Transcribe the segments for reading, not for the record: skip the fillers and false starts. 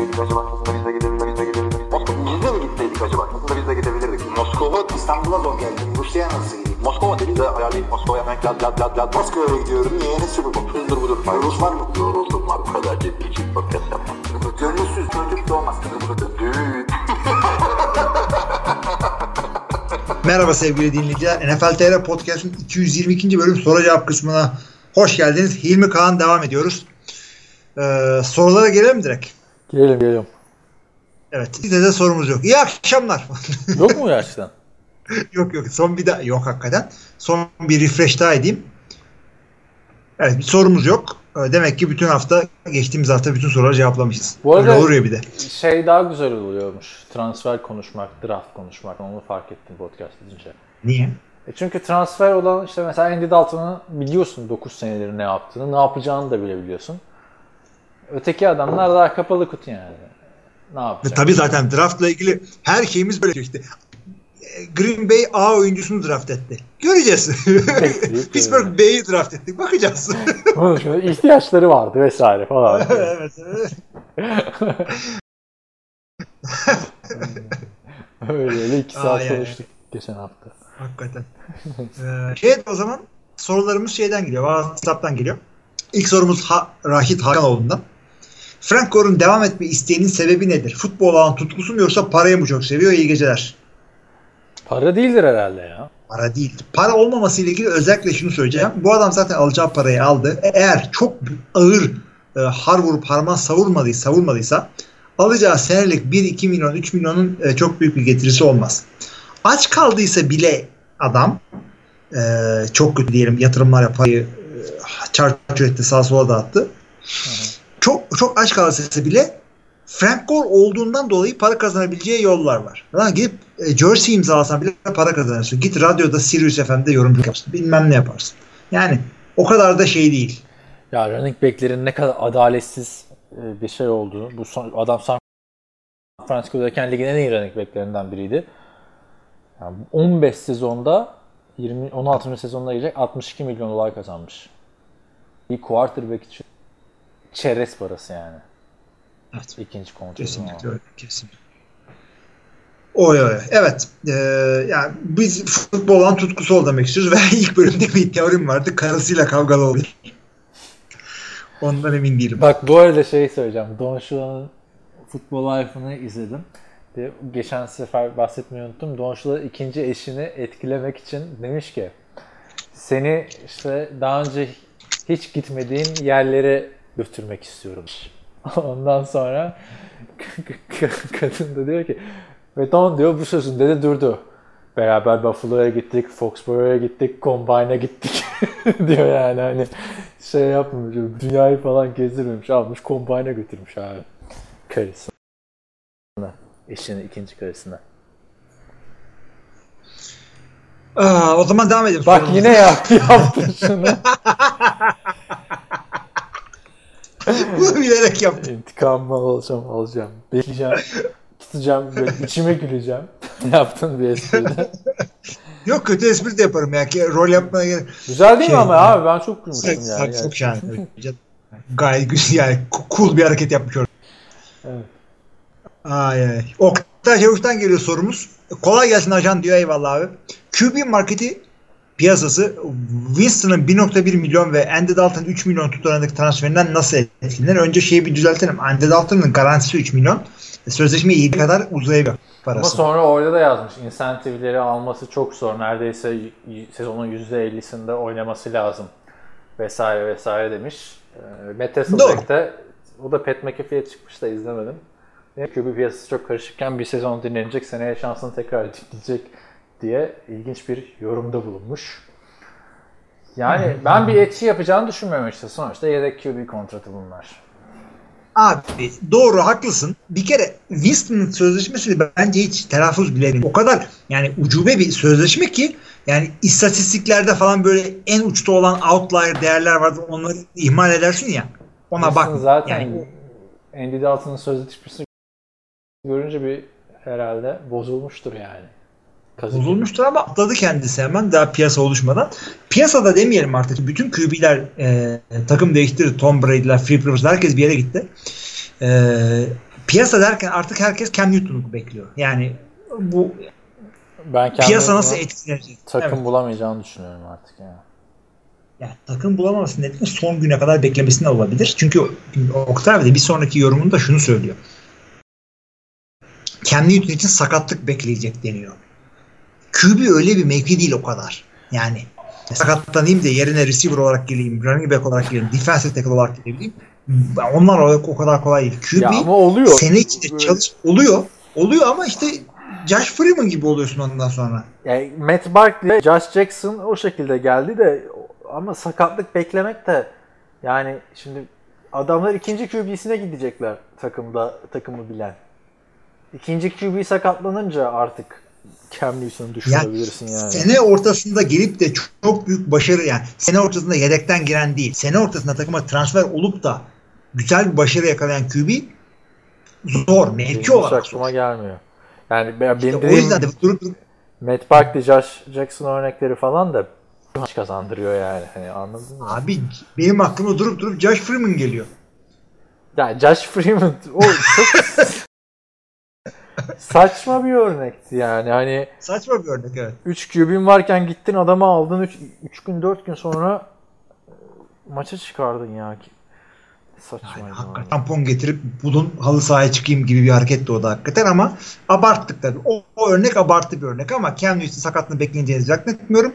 gitseydik acaba? Aslında biz de gidebilirdik. Moskova mı gitseydik acaba? Aslında biz de gidebilirdik. Moskova, İstanbul'a zor geldi. Rusya'ya nasıl gideyim? Moskova dedi de ayarlayıp Moskova'ya hemen lad. Moskova'ya gidiyorum. Niye? Ne süper bu? Hızdır budur. Yoruz var mı? Yoruldum var. Bu kadar ciddi için podcast yapmam. Gönülsüz çocuk doğmaz. Düğün. Merhaba sevgili dinleyiciler. NFL TR Podcast'ın 222. bölüm soru cevap kısmına hoş geldiniz. Hilmi Kağan devam ediyoruz. Sorulara gelelim direkt. Gelelim. Evet. Size de sorumuz yok. İyi akşamlar. Yok mu gerçekten? Yok. Son bir daha. Yok hakikaten. Son bir refresh daha edeyim. Evet. Bir sorumuz yok. Demek ki bütün hafta, geçtiğimiz hafta bütün soruları cevaplamışız. Bu arada öyle olur ya bir de. Şey daha güzel oluyormuş. Transfer konuşmak, draft konuşmak. Onu fark ettim podcast edince. Niye? Çünkü transfer olan işte mesela Andy Dalton'ı biliyorsun 9 senedir ne yaptığını, ne yapacağını da bilebiliyorsun. Öteki adamlar daha kapalı kutu yani. Ne yapacak? Tabii zaten draftla ilgili her şeyimiz böyle işte. Green Bay A oyuncusunu draft etti. Göreceğiz. Pittsburgh B'yi draft ettik. Bakacağız. İhtiyaçları vardı vesaire falan. Evet. Öyle 2 saat konuştuk geçen hafta. Hakikaten. O zaman sorularımız şeyden geliyor. WhatsApp'tan geliyor. İlk sorumuz Rahit Hakanoğlu'ndan. Frank Gore'un devam etme isteğinin sebebi nedir? Futbol alan tutkusu mu yoksa parayı mı çok seviyor? İyi geceler. Para değildir herhalde ya. Para değil. Para olmaması ile ilgili özellikle şunu söyleyeceğim. Bu adam zaten alacağı parayı aldı. Eğer çok ağır har vurup harman savurmadıysa alacağı senelik 1-2 milyon 3 milyonun çok büyük bir getirisi olmaz. Aç kaldıysa bile adam çok kötü diyelim yatırımlar yaparı çarçur etti, sağa sola dağıttı. Çok aç kaldıysa bile Frank Gore olduğundan dolayı para kazanabileceği yollar var. Yani gidip jersey imzalasan bile para kazanırsın. Git radyoda Sirius FM'de yorumculuk yaparsın. Bilmem ne yaparsın. Yani o kadar da şey değil. Ya running back'lerin ne kadar adaletsiz bir şey olduğunu. Bu adam San Francisco'dayken ligin en iyi running back'lerinden biriydi. Yani 15 sezonda 16. sezonuna gelecek 62 milyon dolar kazanmış. Bir quarterback için çerez parası yani. Evet. İkinci kontratı. Kesinlikle öyle. Kesinlikle. Oy. Evet. Yani biz futbol olan tutkusu ol demek istiyoruz ve ilk bölümde bir teorim vardı. Karısıyla kavgalı oldu. Ondan emin değilim. Bak bu arada şey söyleyeceğim. Don Shula'nın Futbol Life'ını izledim. Geçen sefer bahsetmeyi unuttum. Don Shula ikinci eşini etkilemek için demiş ki seni işte daha önce hiç gitmediğin yerlere götürmek istiyorum. Ondan sonra kadın da diyor ki ve Don diyor bu sözünde de durdu. Beraber Buffalo'ya gittik, Foxborough'a gittik, Combine'a gittik diyor yani hani şey yapmamış, dünyayı falan gezdirmemiş, almış Combine'a götürmüş abi. Karısı. Eşinin ikinci karısına. O zaman devam edelim. Bak yine yaptı şunu. Bunu bilerek yaptım. İntikam alacağım. Bekleyeceğim. Tutacağım. İçime güleceğim. Yaptın bir espride. Yok kötü espri de yaparım ya. Rol yapmaya gerek. Güzel değil mi ama abi? Ben çok gülmüştüm yani. Çok yani. Gayet güzel yani. Cool bir hareket yapmışıyorum. Evet. Ay. Oktay Çavuş'tan geliyor sorumuz. Kolay gelsin ajan diyor. Eyvallah abi. QB marketi piyasası Winston'ın 1.1 milyon ve Andy Dalton'ın 3 milyon tutarındaki transferinden nasıl etkilenir? Önce şeyi bir düzeltelim. Andy Dalton'ın garantisi 3 milyon. Sözleşme 7 kadar uzayabilir parası. Ama sonra orada da yazmış. İnsentiveleri alması çok zor. Neredeyse sezonun %50'sinde oynaması lazım. Vesaire demiş. Matt Hasselbeck'te o da Pat McAfee'ye çıkmış da izlemedim. QB piyasası çok karışıkken bir sezon dinlenecek, seneye şansını tekrar dinleyecek diye ilginç bir yorumda bulunmuş. Yani ben bir etki yapacağını düşünmüyorum işte. Sonuçta yedek QB kontratı bunlar. Abi doğru, haklısın. Bir kere Winston'ın sözleşmesi bence hiç telaffuz bile değil. O kadar yani ucube bir sözleşme ki yani istatistiklerde falan böyle en uçta olan outlier değerler vardır. Onları ihmal edersin ya. Ona Winston bak. Zaten yani, Andy Dalton'ın sözleşmesi görünce bir herhalde bozulmuştur yani. Bozulmuştur ama atladı kendisi hemen daha piyasa oluşmadan. Piyasada demeyelim artık. Bütün QB'ler takım değiştirdi. Tom Brady'ler, Philip Rivers'ler herkes bir yere gitti. piyasa derken artık herkes Cam Newton'u bekliyor. Yani bu ben piyasa nasıl etkilenecek? Takım bulamayacağını düşünüyorum artık yani. Yani takım bulamaması nedeni son güne kadar beklemesi de olabilir. Çünkü Oktay abi de bir sonraki yorumunda şunu söylüyor. Cam Newton için sakatlık bekleyecek deniyor. QB öyle bir mevki değil o kadar. Yani sakatlanayım da yerine receiver olarak geleyim, running back olarak geleyim, defensive tackle olarak geleyim. Onlar o kadar kolay değil. QB sene içinde oluyor ama işte Josh Freeman gibi oluyorsun ondan sonra. Yani Matt Barkley, Josh Jackson o şekilde geldi de ama sakatlık beklemek de yani şimdi adamlar ikinci QB'sine gidecekler takımı bilen. İkinci QB sakatlanınca artık Cam Newton'u düşünebilirsin yani. Sene ortasında gelip de çok büyük başarı yani sene ortasında yedekten giren değil. Sene ortasında takıma transfer olup da güzel bir başarı yakalayan QB zor. Mevki olarak. Hiç aklıma gelmiyor. Yani benim işte dediğim o yüzden de durup Matt Barkley, Josh Jackson örnekleri falan da maç kazandırıyor yani. Hani anladın mı? Abi benim aklıma durup Josh Freeman geliyor. Ya Josh Freeman o çok saçma bir örnekti yani. Hani saçma bir örnek evet. 3 QB'in varken gittin adamı aldın 3 gün 4 gün sonra maça çıkardın ya. Saçmaydı. Yani hakikaten tampon getirip bulun halı sahaya çıkayım gibi bir hareketti o da hakikaten ama abarttık tabii. O örnek abarttı bir örnek ama Cam Newton sakatlığını bekleyeceğini zannetmiyorum.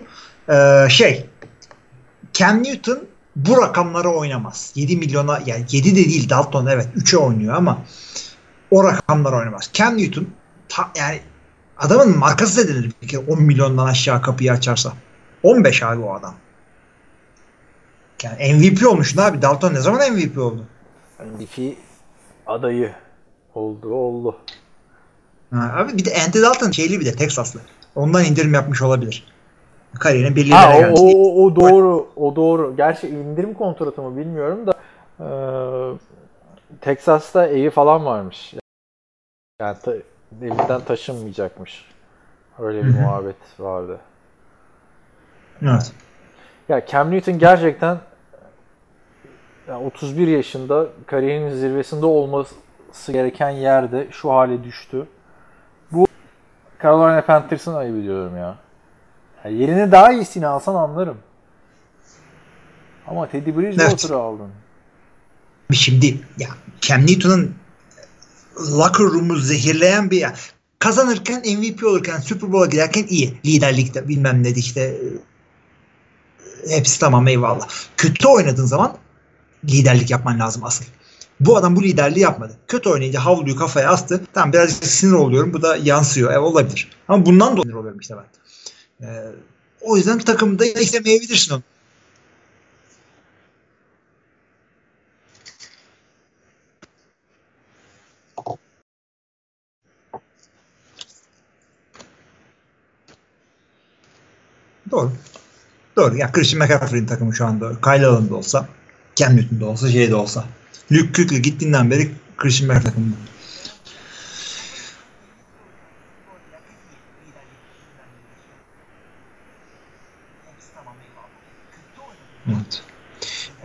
Cam Newton bu rakamlara oynamaz. 7 milyona yani 7 de değil Dalton evet 3'e oynuyor ama o rakamlar oynamaz. Cam Newton yani adamın markası da denir bir kere 10 milyondan aşağı kapıyı açarsa. 15 abi o adam. Yani MVP olmuştu abi. Dalton ne zaman MVP oldu? MVP adayı oldu. Ha, abi bir de Andy Dalton şeyli bir de Texaslı. Ondan indirim yapmış olabilir. Kariyerin belirli yerine gelmiş. O doğru. Gerçi indirim kontratı mı bilmiyorum da Texas'ta evi falan varmış. Yani evinden taşınmayacakmış. Öyle bir muhabbet vardı. Evet. Ya Cam Newton gerçekten yani 31 yaşında kariyerinin zirvesinde olması gereken yerde şu hale düştü. Bu Carolina Panthers'ın ayıbı diyorum ya. Yani yerine daha iyisini alsan anlarım. Ama Teddy Bridgewater'ı aldın. Şimdi ya Cam Newton'un locker room'u zehirleyen bir kazanırken MVP olurken Super Bowl'a giderken iyi. Liderlikte bilmem ne işte hepsi tamam eyvallah. Kötü oynadığın zaman liderlik yapman lazım asıl. Bu adam bu liderliği yapmadı. Kötü oynayınca havluyu kafaya astı. Tamam birazcık sinir oluyorum. Bu da yansıyor. Olabilir. Ama bundan da sinir oluyorum işte ben. O yüzden takımda istemeyebilirsin onu. Doğru. Ya Christian McCaffrey'in takımı şu anda. Kyle Allen'da olsa, Cam Newton'da olsa, şeyde olsa. Luke Kuechly gittiğinden beri Christian McCaffrey takımında. Evet.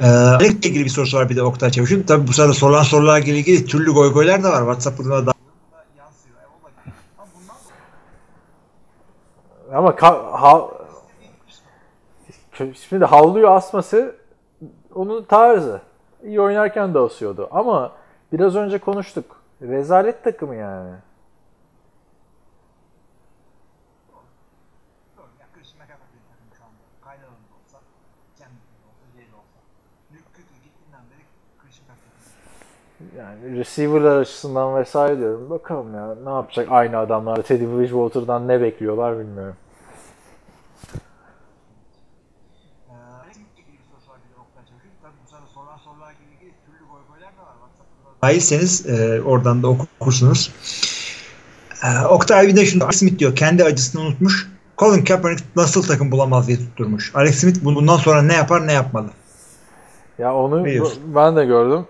Alex'le ilgili bir sorusu var bir de Oktay Çavuş'un. Tabii bu sırada sorulan sorularla ilgili türlü goygoylar da var. WhatsApp'ında da. Ama şimdi havluyu asması onun tarzı. İyi oynarken de asıyordu. Ama biraz önce konuştuk. Rezalet takımı yani. Yani receiver'lar açısından vesaire diyorum. Bakalım ya ne yapacak aynı adamlar. Teddy Bridgewater'dan ne bekliyorlar bilmiyorum. Dahilseniz oradan da okursunuz. Oktay abi de şunu Alex Smith diyor. Kendi acısını unutmuş. Colin Kaepernick nasıl takım bulamaz diye tutturmuş. Alex Smith bundan sonra ne yapar ne yapmalı. Ya onu ben de gördüm.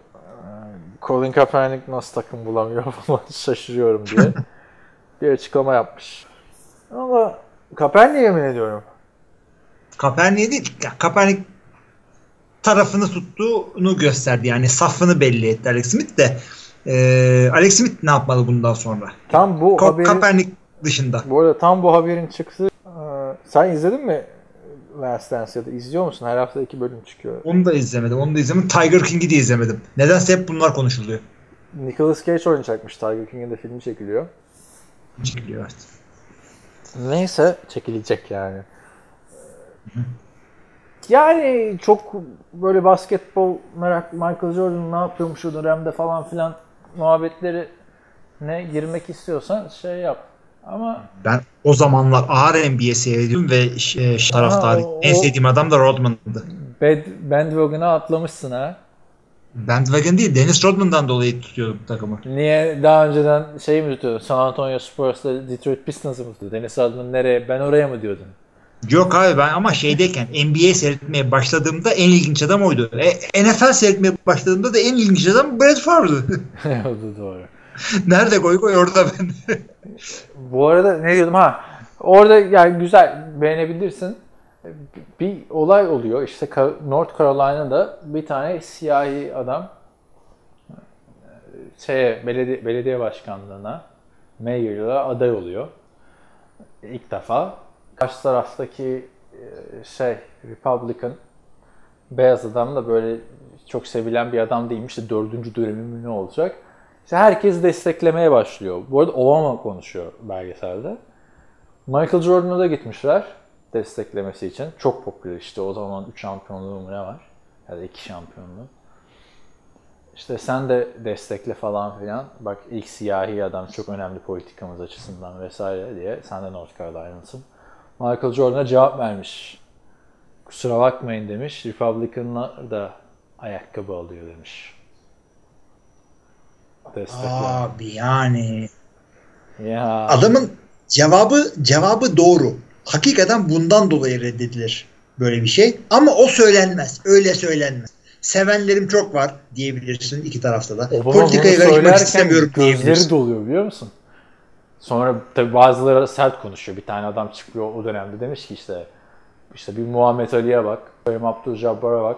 Colin Kaepernick nasıl takım bulamıyor falan şaşırıyorum diye bir açıklama yapmış. Ama Kaepernick'e yemin ediyorum. Kaepernick değil. Kaepernick tarafını tuttuğunu gösterdi. Yani safını belli etti Alex Smith de. Alex Smith ne yapmalı bundan sonra? Tam bu Kaepernick dışında. Bu arada tam bu haberin çıktı. Sen izledin mi Last Dance ya da izliyor musun? Her hafta 2 bölüm çıkıyor. Onu da izlemedim. Tiger King'i de izlemedim. Nedense hep bunlar konuşuluyor. Nicolas Cage oynayacakmış. Tiger King'in de filmi çekiliyor. Çekiliyor artık. Neyse çekilecek yani. Yani çok böyle basketbol meraklı Michael Jordan ne yapıyormuş o dönemde falan filan muhabbetlerine girmek istiyorsan şey yap. Ama ben o zamanlar ağır NBA'yi sevdim ve taraftarı en sevdiğim adam da Rodman'dı. Bandwagon'a atlamışsın ha. Bandwagon değil, Dennis Rodman'dan dolayı tutuyordum takımı. Niye? Daha önceden şeyi mi tutuyordun? San Antonio Spurs'la Detroit Pistons'ı mı tutuyordun? Dennis Rodman nereye? Ben oraya mı diyordun? Yok abi ben ama şeydeyken NBA seyretmeye başladığımda en ilginç adam oydu. NFL seyretmeye başladığımda da en ilginç adam Brett Favre'dı. Doğru. Nerede koy orada ben. Bu arada ne diyordum ha? Orada yani güzel beğenebilirsin. Bir olay oluyor işte North Carolina'da bir tane siyahi adam belediye başkanlığına mayor'a aday oluyor. İlk defa. Karşı taraftaki Republican beyaz adam da böyle çok sevilen bir adam değilmiş de 4. dönemi ne olacak? İşte herkes desteklemeye başlıyor. Bu arada Obama konuşuyor belgeselde. Michael Jordan'a da gitmişler desteklemesi için. Çok popüler işte o zaman 3 şampiyonluğu mu ne var? Ya da 2 şampiyonluğu. İşte sen de destekle falan filan. Bak ilk siyahi adam çok önemli politikamız açısından vesaire diye. Sen de North Carolina'sın. Michael Jordan'a cevap vermiş. Kusura bakmayın demiş. Republican'lar da ayakkabı alıyor demiş. Destekler. Abi yani. Ya. Adamın cevabı doğru. Hakikaten bundan dolayı reddedilir böyle bir şey. Ama o söylenmez. Öyle söylenmez. Sevenlerim çok var diyebilirsin iki tarafta da. Politikaya karışmak istemiyorum diyebilirsin. Gözleri doluyor biliyor musun? Sonra tabii bazıları sert konuşuyor. Bir tane adam çıkıyor o dönemde demiş ki işte bir Muhammed Ali'ye bak, Kareem Abdul-Jabbar'a bak,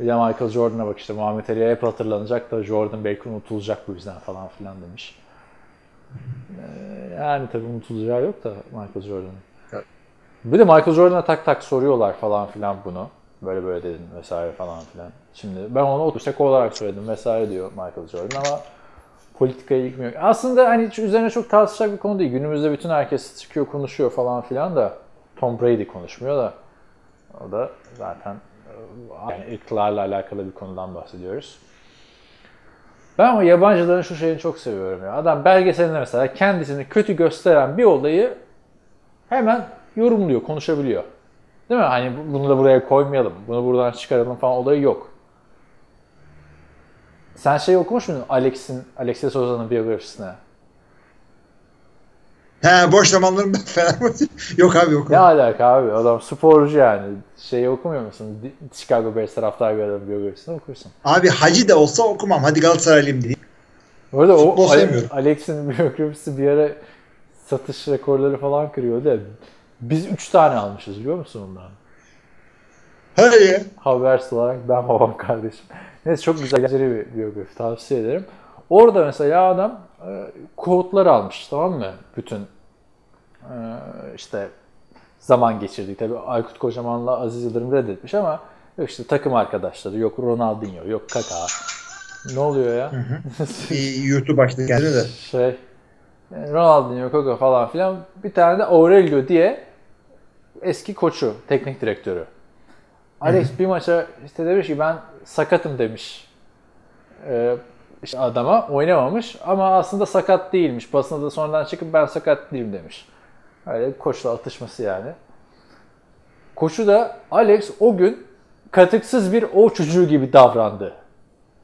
bir de Michael Jordan'a bak işte Muhammed Ali'ye hep hatırlanacak da Jordan belki unutulacak bu yüzden falan filan demiş. Yani tabii unutulacağı yok da Michael Jordan'ın. Bir de Michael Jordan'a tak soruyorlar falan filan bunu. Böyle böyle dedin vesaire falan filan. Şimdi ben onu otursak olarak söyledim vesaire diyor Michael Jordan ama politikaya ilgim. Aslında hani üzerine çok tartışacak bir konu değil. Günümüzde bütün herkes çıkıyor, konuşuyor falan filan da Tom Brady konuşmuyor da o da zaten yani ırklarla alakalı bir konudan bahsediyoruz. Ben ama yabancıların şu şeyini çok seviyorum ya. Adam belgeselinde mesela kendisini kötü gösteren bir olayı hemen yorumluyor, konuşabiliyor. Değil mi? Hani bunu da buraya koymayalım, bunu buradan çıkaralım falan olayı yok. Sen şey okumuş muydun Alex de Souza'nın biyografisine? He boş zamanlarım ben Fenerbahçe. Yok abi okumuyorum. Ne alaka abi? Adam sporcu yani. Şeyi okumuyor musun? Chicago Bears taraftarı bir adamın biyografisini okursun. Abi Hacı da olsa okumam. Hadi Galatasaraylıyım diyeyim. Bu arada o Alex'in biyografisi bir ara satış rekorları falan kırıyordu ya. Biz 3 tane almışız biliyor musun ondan? Hayır. Habersiz olarak ben babam kardeşim. Neyse çok güzel bir biyografi tavsiye ederim. Orada mesela adam kodlar almış tamam mı? Bütün işte zaman geçirdiği tabii Aykut Kocaman'la Aziz Yıldırım reddetmiş ama yok işte takım arkadaşları yok Ronaldinho yok Kaka. Ne oluyor ya? YouTube açtı kendine de. Ronaldinho, Kaka falan filan bir tane de Aurelio diye eski koçu, teknik direktörü. Alex bir maça işte demiş ki ben sakatım demiş işte adama oynamamış ama aslında sakat değilmiş. Basında da sonradan çıkıp ben sakat değilim demiş. Öyle koçla atışması yani. Koçu da Alex o gün katıksız bir o çocuğu gibi davrandı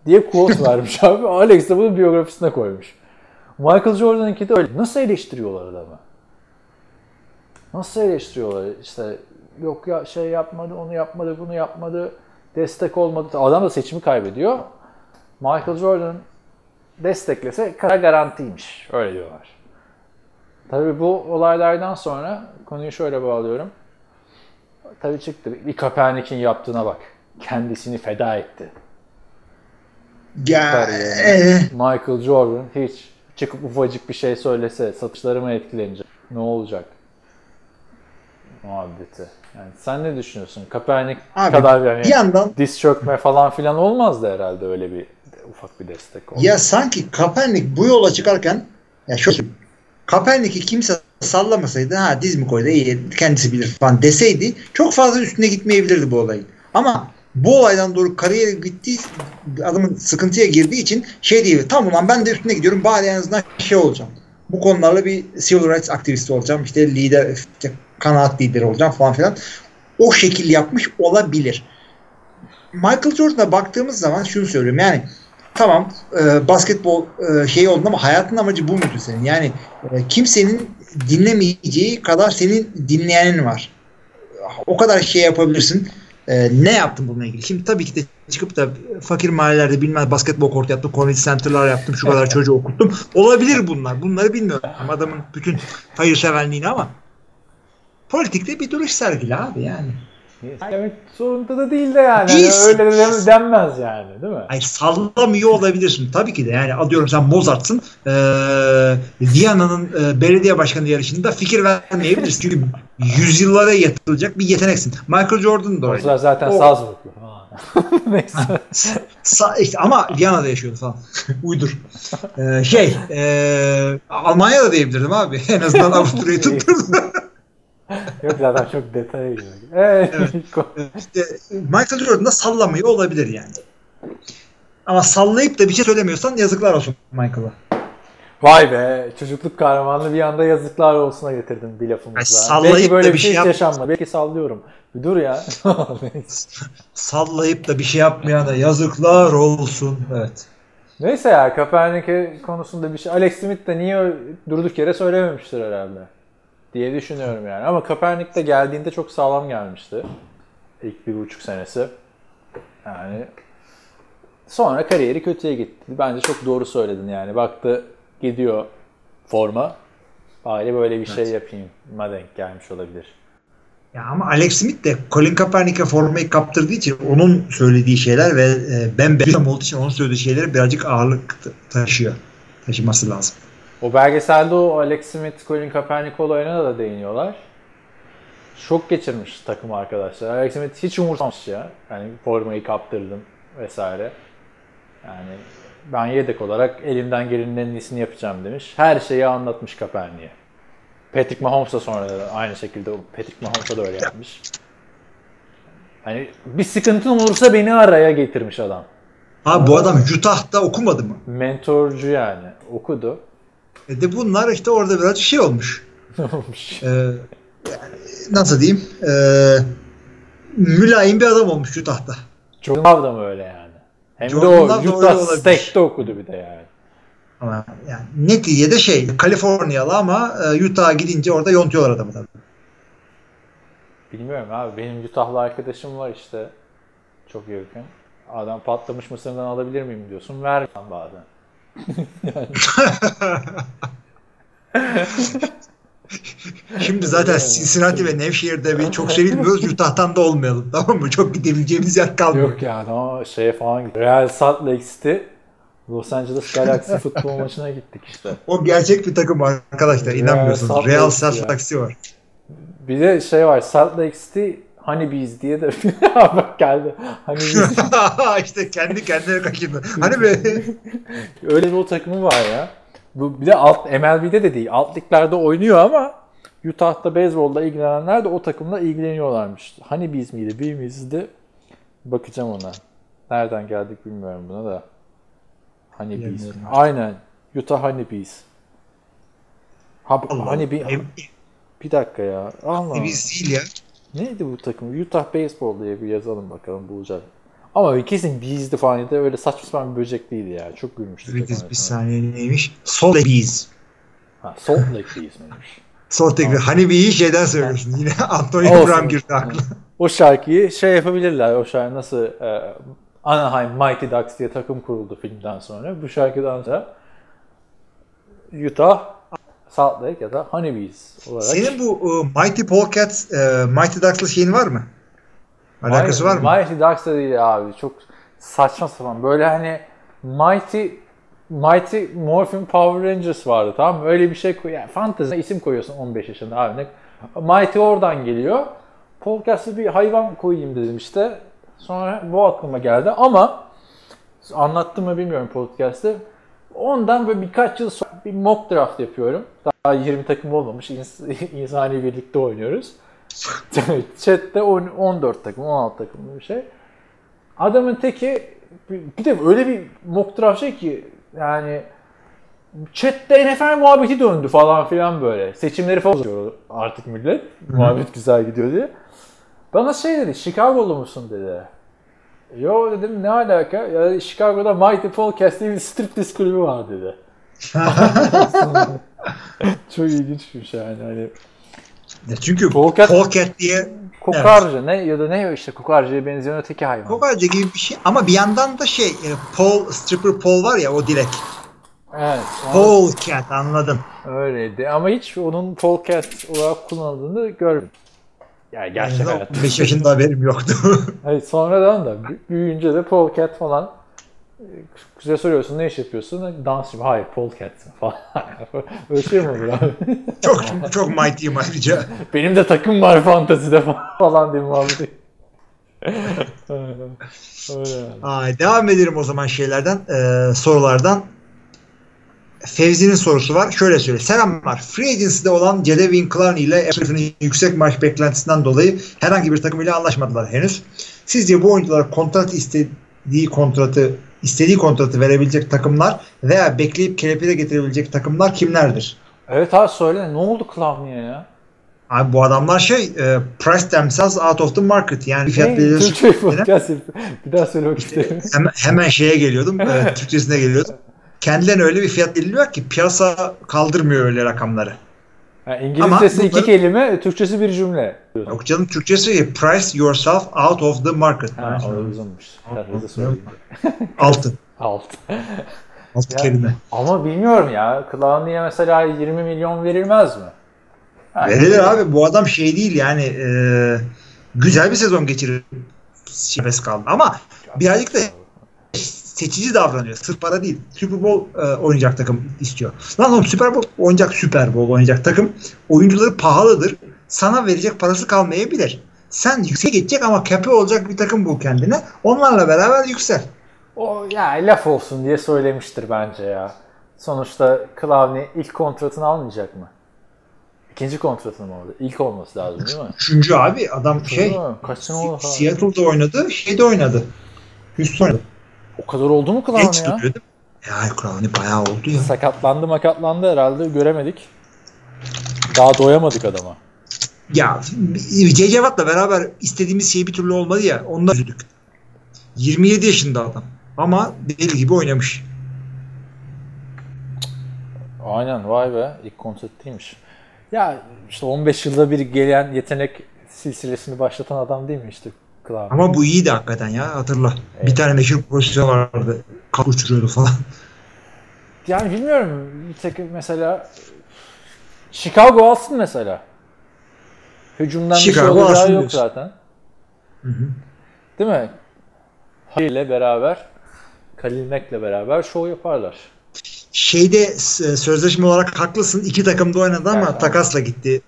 diye quote vermiş abi. Alex de bunu biyografisine koymuş. Michael Jordan'ınki de öyle. Nasıl eleştiriyorlar adamı? Nasıl eleştiriyorlar işte... Yok ya şey yapmadı, onu yapmadı, bunu yapmadı, destek olmadı. Adam da seçimi kaybediyor. Michael Jordan desteklese kara garantiymiş. Öyle diyorlar. Tabii bu olaylardan sonra konuyu şöyle bağlıyorum. Tabii çıktı. Bir Kaepernick'in yaptığına bak. Kendisini feda etti. Ya, Michael Jordan hiç çıkıp ufacık bir şey söylese satışları mı etkilenecek? Ne olacak? Muhabbeti. Yani sen ne düşünüyorsun? Kaepernick kadar yani bir yandan, diz çökme falan filan olmazdı herhalde öyle bir ufak bir destek. Olmaz. Ya sanki Kaepernick bu yola çıkarken ya şöyle Kaepernick'i kimse sallamasaydı ha diz mi koydu iyi kendisi bilir falan deseydi çok fazla üstüne gitmeyebilirdi bu olayın. Ama bu olaydan doğru kariyeri gittiği adamın sıkıntıya girdiği için şey değil. Tamam ulan ben de üstüne gidiyorum bari en azından şey olacağım. Bu konularla bir civil rights aktivisti olacağım. İşte lider, işte kanaat lideri olacağım falan filan. O şekil yapmış olabilir. Michael Jordan'a baktığımız zaman şunu söylüyorum. Yani tamam basketbol şeyi oldu ama hayatın amacı bu mudur senin? Yani kimsenin dinlemeyeceği kadar senin dinleyenin var. O kadar şey yapabilirsin. Ne yaptım bununla ilgili? Şimdi tabii ki de çıkıp da fakir mahallelerde bilmez basketbol kortu yaptım, community center'lar yaptım, şu kadar çocuğu okuttum. Olabilir bunlar. Bunları bilmiyorum. Adamın bütün hayırseverliğini ama politikte bir duruş sergili abi yani. Evet, zorunda da değil de yani. Öyle de denmez yani değil mi? Hayır sallamıyor olabilirsin. Tabii ki de yani alıyorum sen Mozart'sın. Viyana'nın belediye başkanı yarışında fikir vermeyebilirsin. Çünkü yüzyıllara yatırılacak bir yeteneksin. Michael Jordan da öyle. Mozart zaten Salzburglu. Neyse. İşte, ama Viyana'da yaşıyordu falan. Uydur. Almanya'da diyebilirdim abi. En azından Avusturya'yı tutturdum. Yok zaten çok detaya giriyor. Evet. İşte Michael Jordan'da sallamayı olabilir yani. Ama sallayıp da bir şey söylemiyorsan yazıklar olsun Michael'a. Vay be çocukluk kahramanlığı bir anda yazıklar olsuna getirdin bir lafımızla. Belki böyle bir şey hiç yaşanmadı. Belki sallıyorum. Bir dur ya. Sallayıp da bir şey yapmayana yazıklar olsun. Evet. Neyse ya Kaepernick konusunda bir şey. Alex Smith de niye durduk yere söylememiştir herhalde. Diye düşünüyorum yani. Ama Kaepernick de geldiğinde çok sağlam gelmişti. İlk 1,5 senesi. Yani sonra kariyeri kötüye gitti. Bence çok doğru söyledin yani. Baktı gidiyor forma. Bari böyle bir şey yapayım. Denk gelmiş olabilir. Ya ama Alex Smith de Colin Kaepernick'e formayı kaptırdığı için onun söylediği şeyler ve ben benim olduğu için onun söylediği şeylere birazcık ağırlık taşıyor. Taşıması lazım. O belgeselde o Alex Smith, Colin Kaepernick olayına da değiniyorlar. Şok geçirmiş takım arkadaşlar. Alex Smith hiç umursamamış ya. Yani formayı kaptırdım vesaire. Yani ben yedek olarak elimden gelenin en iyisini yapacağım demiş. Her şeyi anlatmış Kaepernick'e. Patrick Mahomes da sonra da aynı şekilde Patrick Mahomes'a da öyle yapmış. Hani bir sıkıntın olursa beni araya getirmiş adam. Abi bu adam Utah'ta okumadı mı? Mentorcu yani. Okudu. De bunlar işte orada birazcık şey olmuş. Nasıl diyeyim? Mülayim bir adam olmuş Utah'ta. Çok da mı öyle yani? Hem Jordan'dan de o Utah State'de okudu bir de yani. Ama yani neticede Kaliforniyalı ama Utah'a gidince orada yontuyorlar adamı tabii. Bilmiyorum abi. Benim Utah'lı arkadaşım var işte. Çok yakın. Adam patlamış mısırdan alabilir miyim diyorsun. Vermiyor bazen. Yani. Şimdi zaten Cincinnati ve Nevşehir'de bir çok sevilmiyoruz. Utah'tan da olmayalım. Tamam mı? Çok gidebileceğimiz yer kalmıyor. Yok yani ama falan gidiyor. Real Salt Lake City Los Angeles Galaxy futbol maçına gittik işte. O gerçek bir takım arkadaşlar. İnanmıyorsunuz. Real Salt Lake City var. Bir de var. Salt Lake City Honeybees diye de bak geldi. Honeybees. İşte kendi kendine kaçırdı. Hani be. Öyle bir o takımı var ya. Bu bir de MLB'de de değil. Alt liglerde oynuyor ama Utah'ta beyzbolda ilgilenenler de o takımla ilgileniyorlarmış. Honeybees miydi? Bir miydi? Bakacağım ona. Nereden geldik bilmiyorum buna da. Honeybees. Aynen. Utah Honeybees. Honeybees. Bir dakika ya. Honeybees değil ya. Neydi bu takım? Utah Baseball diye bir yazalım bakalım bulacak. Ama kesin Bees'di falan da öyle saçma sapan bir böcek değildi ya. Çok gülmüştük. Bir saniye neymiş? Salt Lake Bees. Salt Lake Bees miymiş? Salt Lake Bees. Hani bir şeyden söylüyorsun. Yine Antonio Brown girdi aklı. O şarkıyı yapabilirler. O şarkı nasıl Anaheim Mighty Ducks diye takım kuruldu filmden sonra. Bu şarkıdan sonra Utah Salt Lake ya da Honeybees olarak. Senin bu Mighty Polecats, Mighty Ducks'la şeyin var mı? Alakası var mı? Mighty Ducks'la değil abi. Çok saçma sapan. Böyle hani Mighty Morphin Power Rangers vardı, tamam mı? Öyle bir şey koy. Yani fantezi isim koyuyorsun 15 yaşında abi. Mighty oradan geliyor. Podcast'ı bir hayvan koyayım dedim işte. Sonra bu aklıma geldi ama anlattım mı bilmiyorum podcast'ı. Ondan böyle birkaç yıl sonra bir mock draft yapıyorum. Daha 20 takım olmamış. İnsani birlikte oynuyoruz. Chat'te 14 takım, 16 takım bir şey. Adamın teki bir de öyle bir mock draft şey ki yani chat'te NFL muhabbeti döndü falan filan böyle. Seçimleri falan oluyor artık millet. Muhabbet güzel gidiyor diye. Bana şey dedi, Chicago'lu musun dedi. Yo dedim, ne alaka? Ya Chicago'da Mighty Podcast diye bir striptease kulübü var dedi. Çok ilginç bir şey yani. Hani çünkü Pocket diye kokarca evet. Ne ya da ne işte kokarcaya benzeyen öteki hayvan. Kokarca gibi bir şey ama bir yandan da şey yani Paul stripper Paul var ya o direkt. Evet. Polecat anladım. Öyleydi ama hiç onun Polecat olarak kullanıldığını görmedim. Yani gerçek hayatta. 5 yaşında haberim yoktu. Hayır, sonradan da büyüyünce de Polecat falan güzel soruyorsun, ne iş yapıyorsun? Dansçı. Hayır, Polecat falan. Öyle şey mi olur abi? Çok mighty'yim ayrıca. Benim de takım var fantazide falan diyeyim abi. Ay, devam edelim o zaman şeylerden, sorulardan. Fevzi'nin sorusu var. Şöyle söyle. Selamlar. Free Agency'de olan Jadeveon Clowney ile Efes'in yüksek maaş beklentisinden dolayı herhangi bir takım ile anlaşmadılar henüz. Sizce bu oyunculara kontrat istediği kontratı verebilecek takımlar veya bekleyip kelepire getirebilecek takımlar kimlerdir? Evet abi söyle. Ne oldu Clowney'e ya? Abi bu adamlar price themselves out of the market. Yani fiyat belirleyici. Bir daha söylemek istedim. Hemen şeye geliyordum. Türkçesine geliyordum. Kendilerine öyle bir fiyat veriliyor ki piyasa kaldırmıyor öyle rakamları. Yani İngilizcesi bunları, iki kelime, Türkçesi bir cümle. Yok canım, Türkçesi price yourself out of the market. Ha, Altı kelime. Ama bilmiyorum ya, Clowney'e mesela 20 milyon verilmez mi? Yani verilir abi, bu adam şey değil yani güzel bir sezon geçirir. Şifes kaldı ama birazcık da seçici davranıyor. Sırf para değil. Super Bowl oynayacak takım istiyor. Lan oğlum Super Bowl oynayacak takım oyuncuları pahalıdır. Sana verecek parası kalmayabilir. Sen yüksek gidecek ama kepe olacak bir takım bul kendine. Onlarla beraber yüksel. O ya laf olsun diye söylemiştir bence ya. Sonuçta Clowney ilk kontratını almayacak mı? İkinci kontratını mı aldı? İlk olması lazım değil mi? Üçüncü abi. Adam Seattle'da oynadı. Şeyde oynadı. Houston oynadı. O kadar oldu mu Clowney ya? Geç duruyor değil mi? Ya Clowney bayağı oldu ya. Sakatlandı herhalde, göremedik. Daha doyamadık adama. Ya Cevat'la beraber istediğimiz şey bir türlü olmadı ya, ondan üzüldük. 27 yaşında adam ama deli gibi oynamış. Aynen, vay be, ilk konseptiymiş. Ya işte 15 yılda bir gelen yetenek silsilesini başlatan adam değil mi işte? Clowney. Ama bu iyiydi hakikaten ya, hatırla. Evet. Bir tane meşhur proje vardı. Kalk uçuruyordu falan. Yani bilmiyorum. Mesela Chicago alsın mesela. Hücumdan Chicago bir şey olacağı yok diyorsun. Zaten. Hı-hı. Değil mi? Halil'le beraber, Khalil Mack'le beraber şov yaparlar. Sözleşme olarak haklısın. 2 takımda oynadı ama yani, takasla gitti .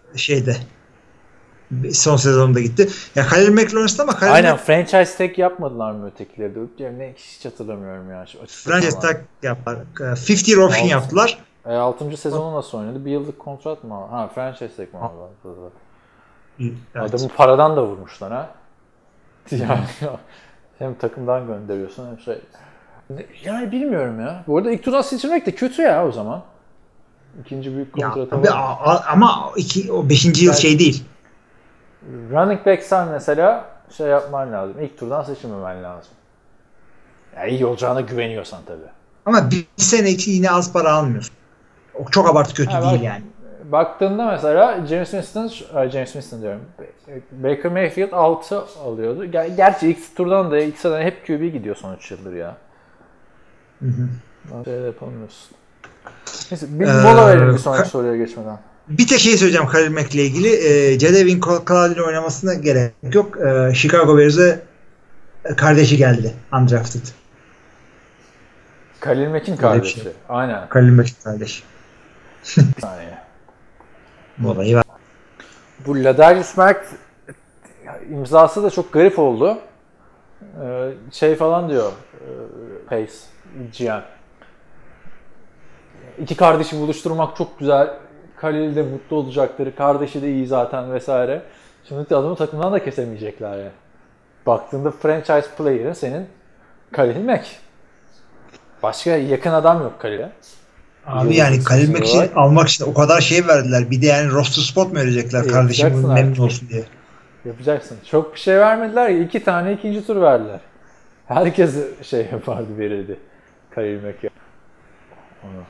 Son sezonda gitti. Ya Khalil Mack oynadı ama aynen franchise tag yapmadılar mı ötekileri? Ne hiç hatırlamıyorum ya. Franchise tag yapar. 50 year option yaptılar. 6. sezonu nasıl oynadı? Bir yıllık kontrat mı? Ha, franchise tag mı aldılar? Evet. Adamı paradan da vurmuşlar ha. Yani hem takımdan gönderiyorsun hem şey. Yani bilmiyorum ya. Bu arada ilk turdan seçilmek de kötü ya o zaman. İkinci büyük kontratı var. Ama 5. yıl şey değil. Running back sen mesela yapman lazım. İlk turdan seçilmemen lazım. Ya iyi olacağına güveniyorsan tabii. Ama bir sene için yine az para almıyorsun. Çok abartı kötü değil yani. Baktığında mesela James Winston diyorum. Baker Mayfield 6 alıyordu. Gerçi ilk turdan da ilk sene hep QB gidiyor son 3 yıldır ya. Hı. Şey de yapamıyorsun. Neyse bir mola verelim bir sonraki soruya geçmeden. Bir tek şey söyleyeceğim Khalil Mack'le ilgili. Jadeveon Clowney'nin oynamasına gerek yok. Chicago Bears'e kardeşi geldi. Undrafted. Khalil Mack'in kardeşi. Şey. Aynen. Khalil Mack'in kardeşi. Aynen. Bu olayı var. Bu Ladarius Mack imzası da çok garip oldu. Şey falan diyor Pace, GM. İki kardeşi buluşturmak çok güzel. Khalil de mutlu olacakları, kardeşi de iyi zaten vesaire. Şimdi adamı takımdan da kesemeyecekler yani. Baktığında franchise player'ın senin Khalil Mack. Başka yakın adam yok Khalil'e. Abi yani Khalil Mack için almak için o kadar şey verdiler. Bir de yani roster spot mu verecekler kardeşim memnun olsun diye. Yapacaksın. Çok bir şey vermediler ya. 2 tane ikinci tur verdiler. Herkes şey yapardı, verirdi. Khalil Mack'e. Onu.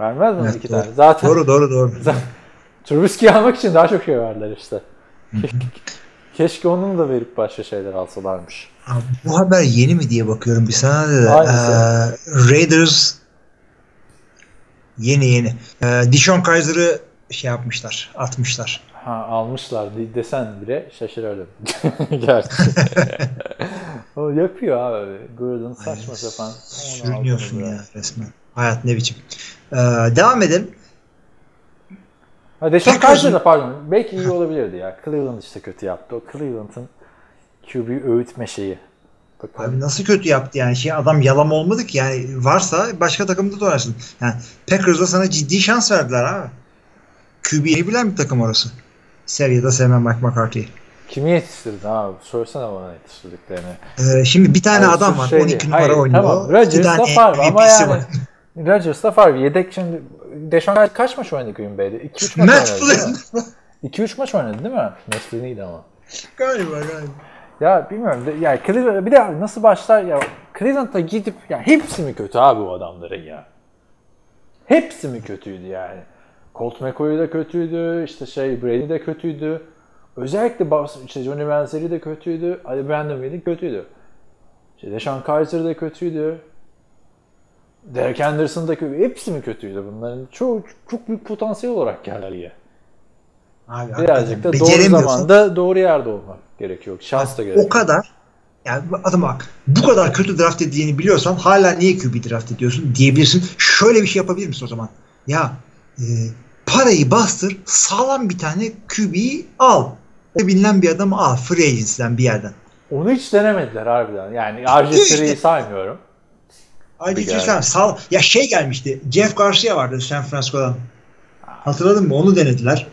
Vermez mi evet, 2 tane? Zaten doğru. Trubisky'yi almak için daha çok şey verdiler işte. Keşke onun da verip başka şeyler alsalarmış. Abi, bu haber yeni mi diye bakıyorum bir sana da. Raiders yeni. Dishon Kaiser'ı şey yapmışlar, atmışlar. Ha, almışlar desen bile şaşırırdım. Gerçekten. O yapıyor abi. Gordon saçma sapan. Sürünüyorsun ya resmen. Hayat ne biçim. Devam edelim. Deshaun Kaiser'da pardon. Belki iyi olabilirdi ya. Cleveland işte kötü yaptı. O Cleveland'ın QB'yi öğütme şeyi. Bakalım. Abi nasıl kötü yaptı yani? Adam yalama olmadı ki. Yani varsa başka takımda da oynarsın. Yani Packers'da sana ciddi şans verdiler abi. QB'yi bilen bir takım orası. Seviyede sevmem Mike McCarthy'yi. Kimi yetiştirdin abi? Söylesene bana yetiştirdiklerini. Şimdi bir tane yani adam var. 12 numara oynuyor. Tamam. Rodgers'da Favre ama yani. Rodgers'da Favre. Yedek şimdi Deshaun Kaiser kaç maç oynadı Green Bay'de? 2-3 maç oynadı. 2-3 maç oynadı değil mi? Mesleğiydi ama. Galiba. Ya bilmiyorum. Yani Cleveland bir de nasıl başlar ya? Cleveland'a gidip ya hepsi mi kötü abi bu adamların ya? Hepsi mi kötüydü yani? Colt McCoy'u da kötüydü, işte Brady de kötüydü. Özellikle Johnny Manziel de kötüydü, Ali Brandon Whedon kötüydü. Deshaun Kaiser de kötüydü. Derek Anderson da kötüydü. Hepsi mi kötüydü bunların? Çok çok büyük potansiyel olarak geldi. Birazcık da doğru zamanda doğru yerde olmak gerekiyor. Şans da gerekiyor. O kadar. Yani adam bak bu kadar kötü draft edildiğini biliyorsan hala niye QB draft ediyorsun diyebilirsin. Şöyle bir şey yapabilir misin o zaman? Ya parayı bastır, sağlam bir tane QB'yi al. O bilinen bir adamı al. Free agency'den bir yerden. Onu hiç denemediler harbiden. Yani RG3'yi saymıyorum. RG3'yi saymıyorum. Ya gelmişti. Jeff Garcia vardı San Francisco'dan. Hatırladın mı? Onu denediler.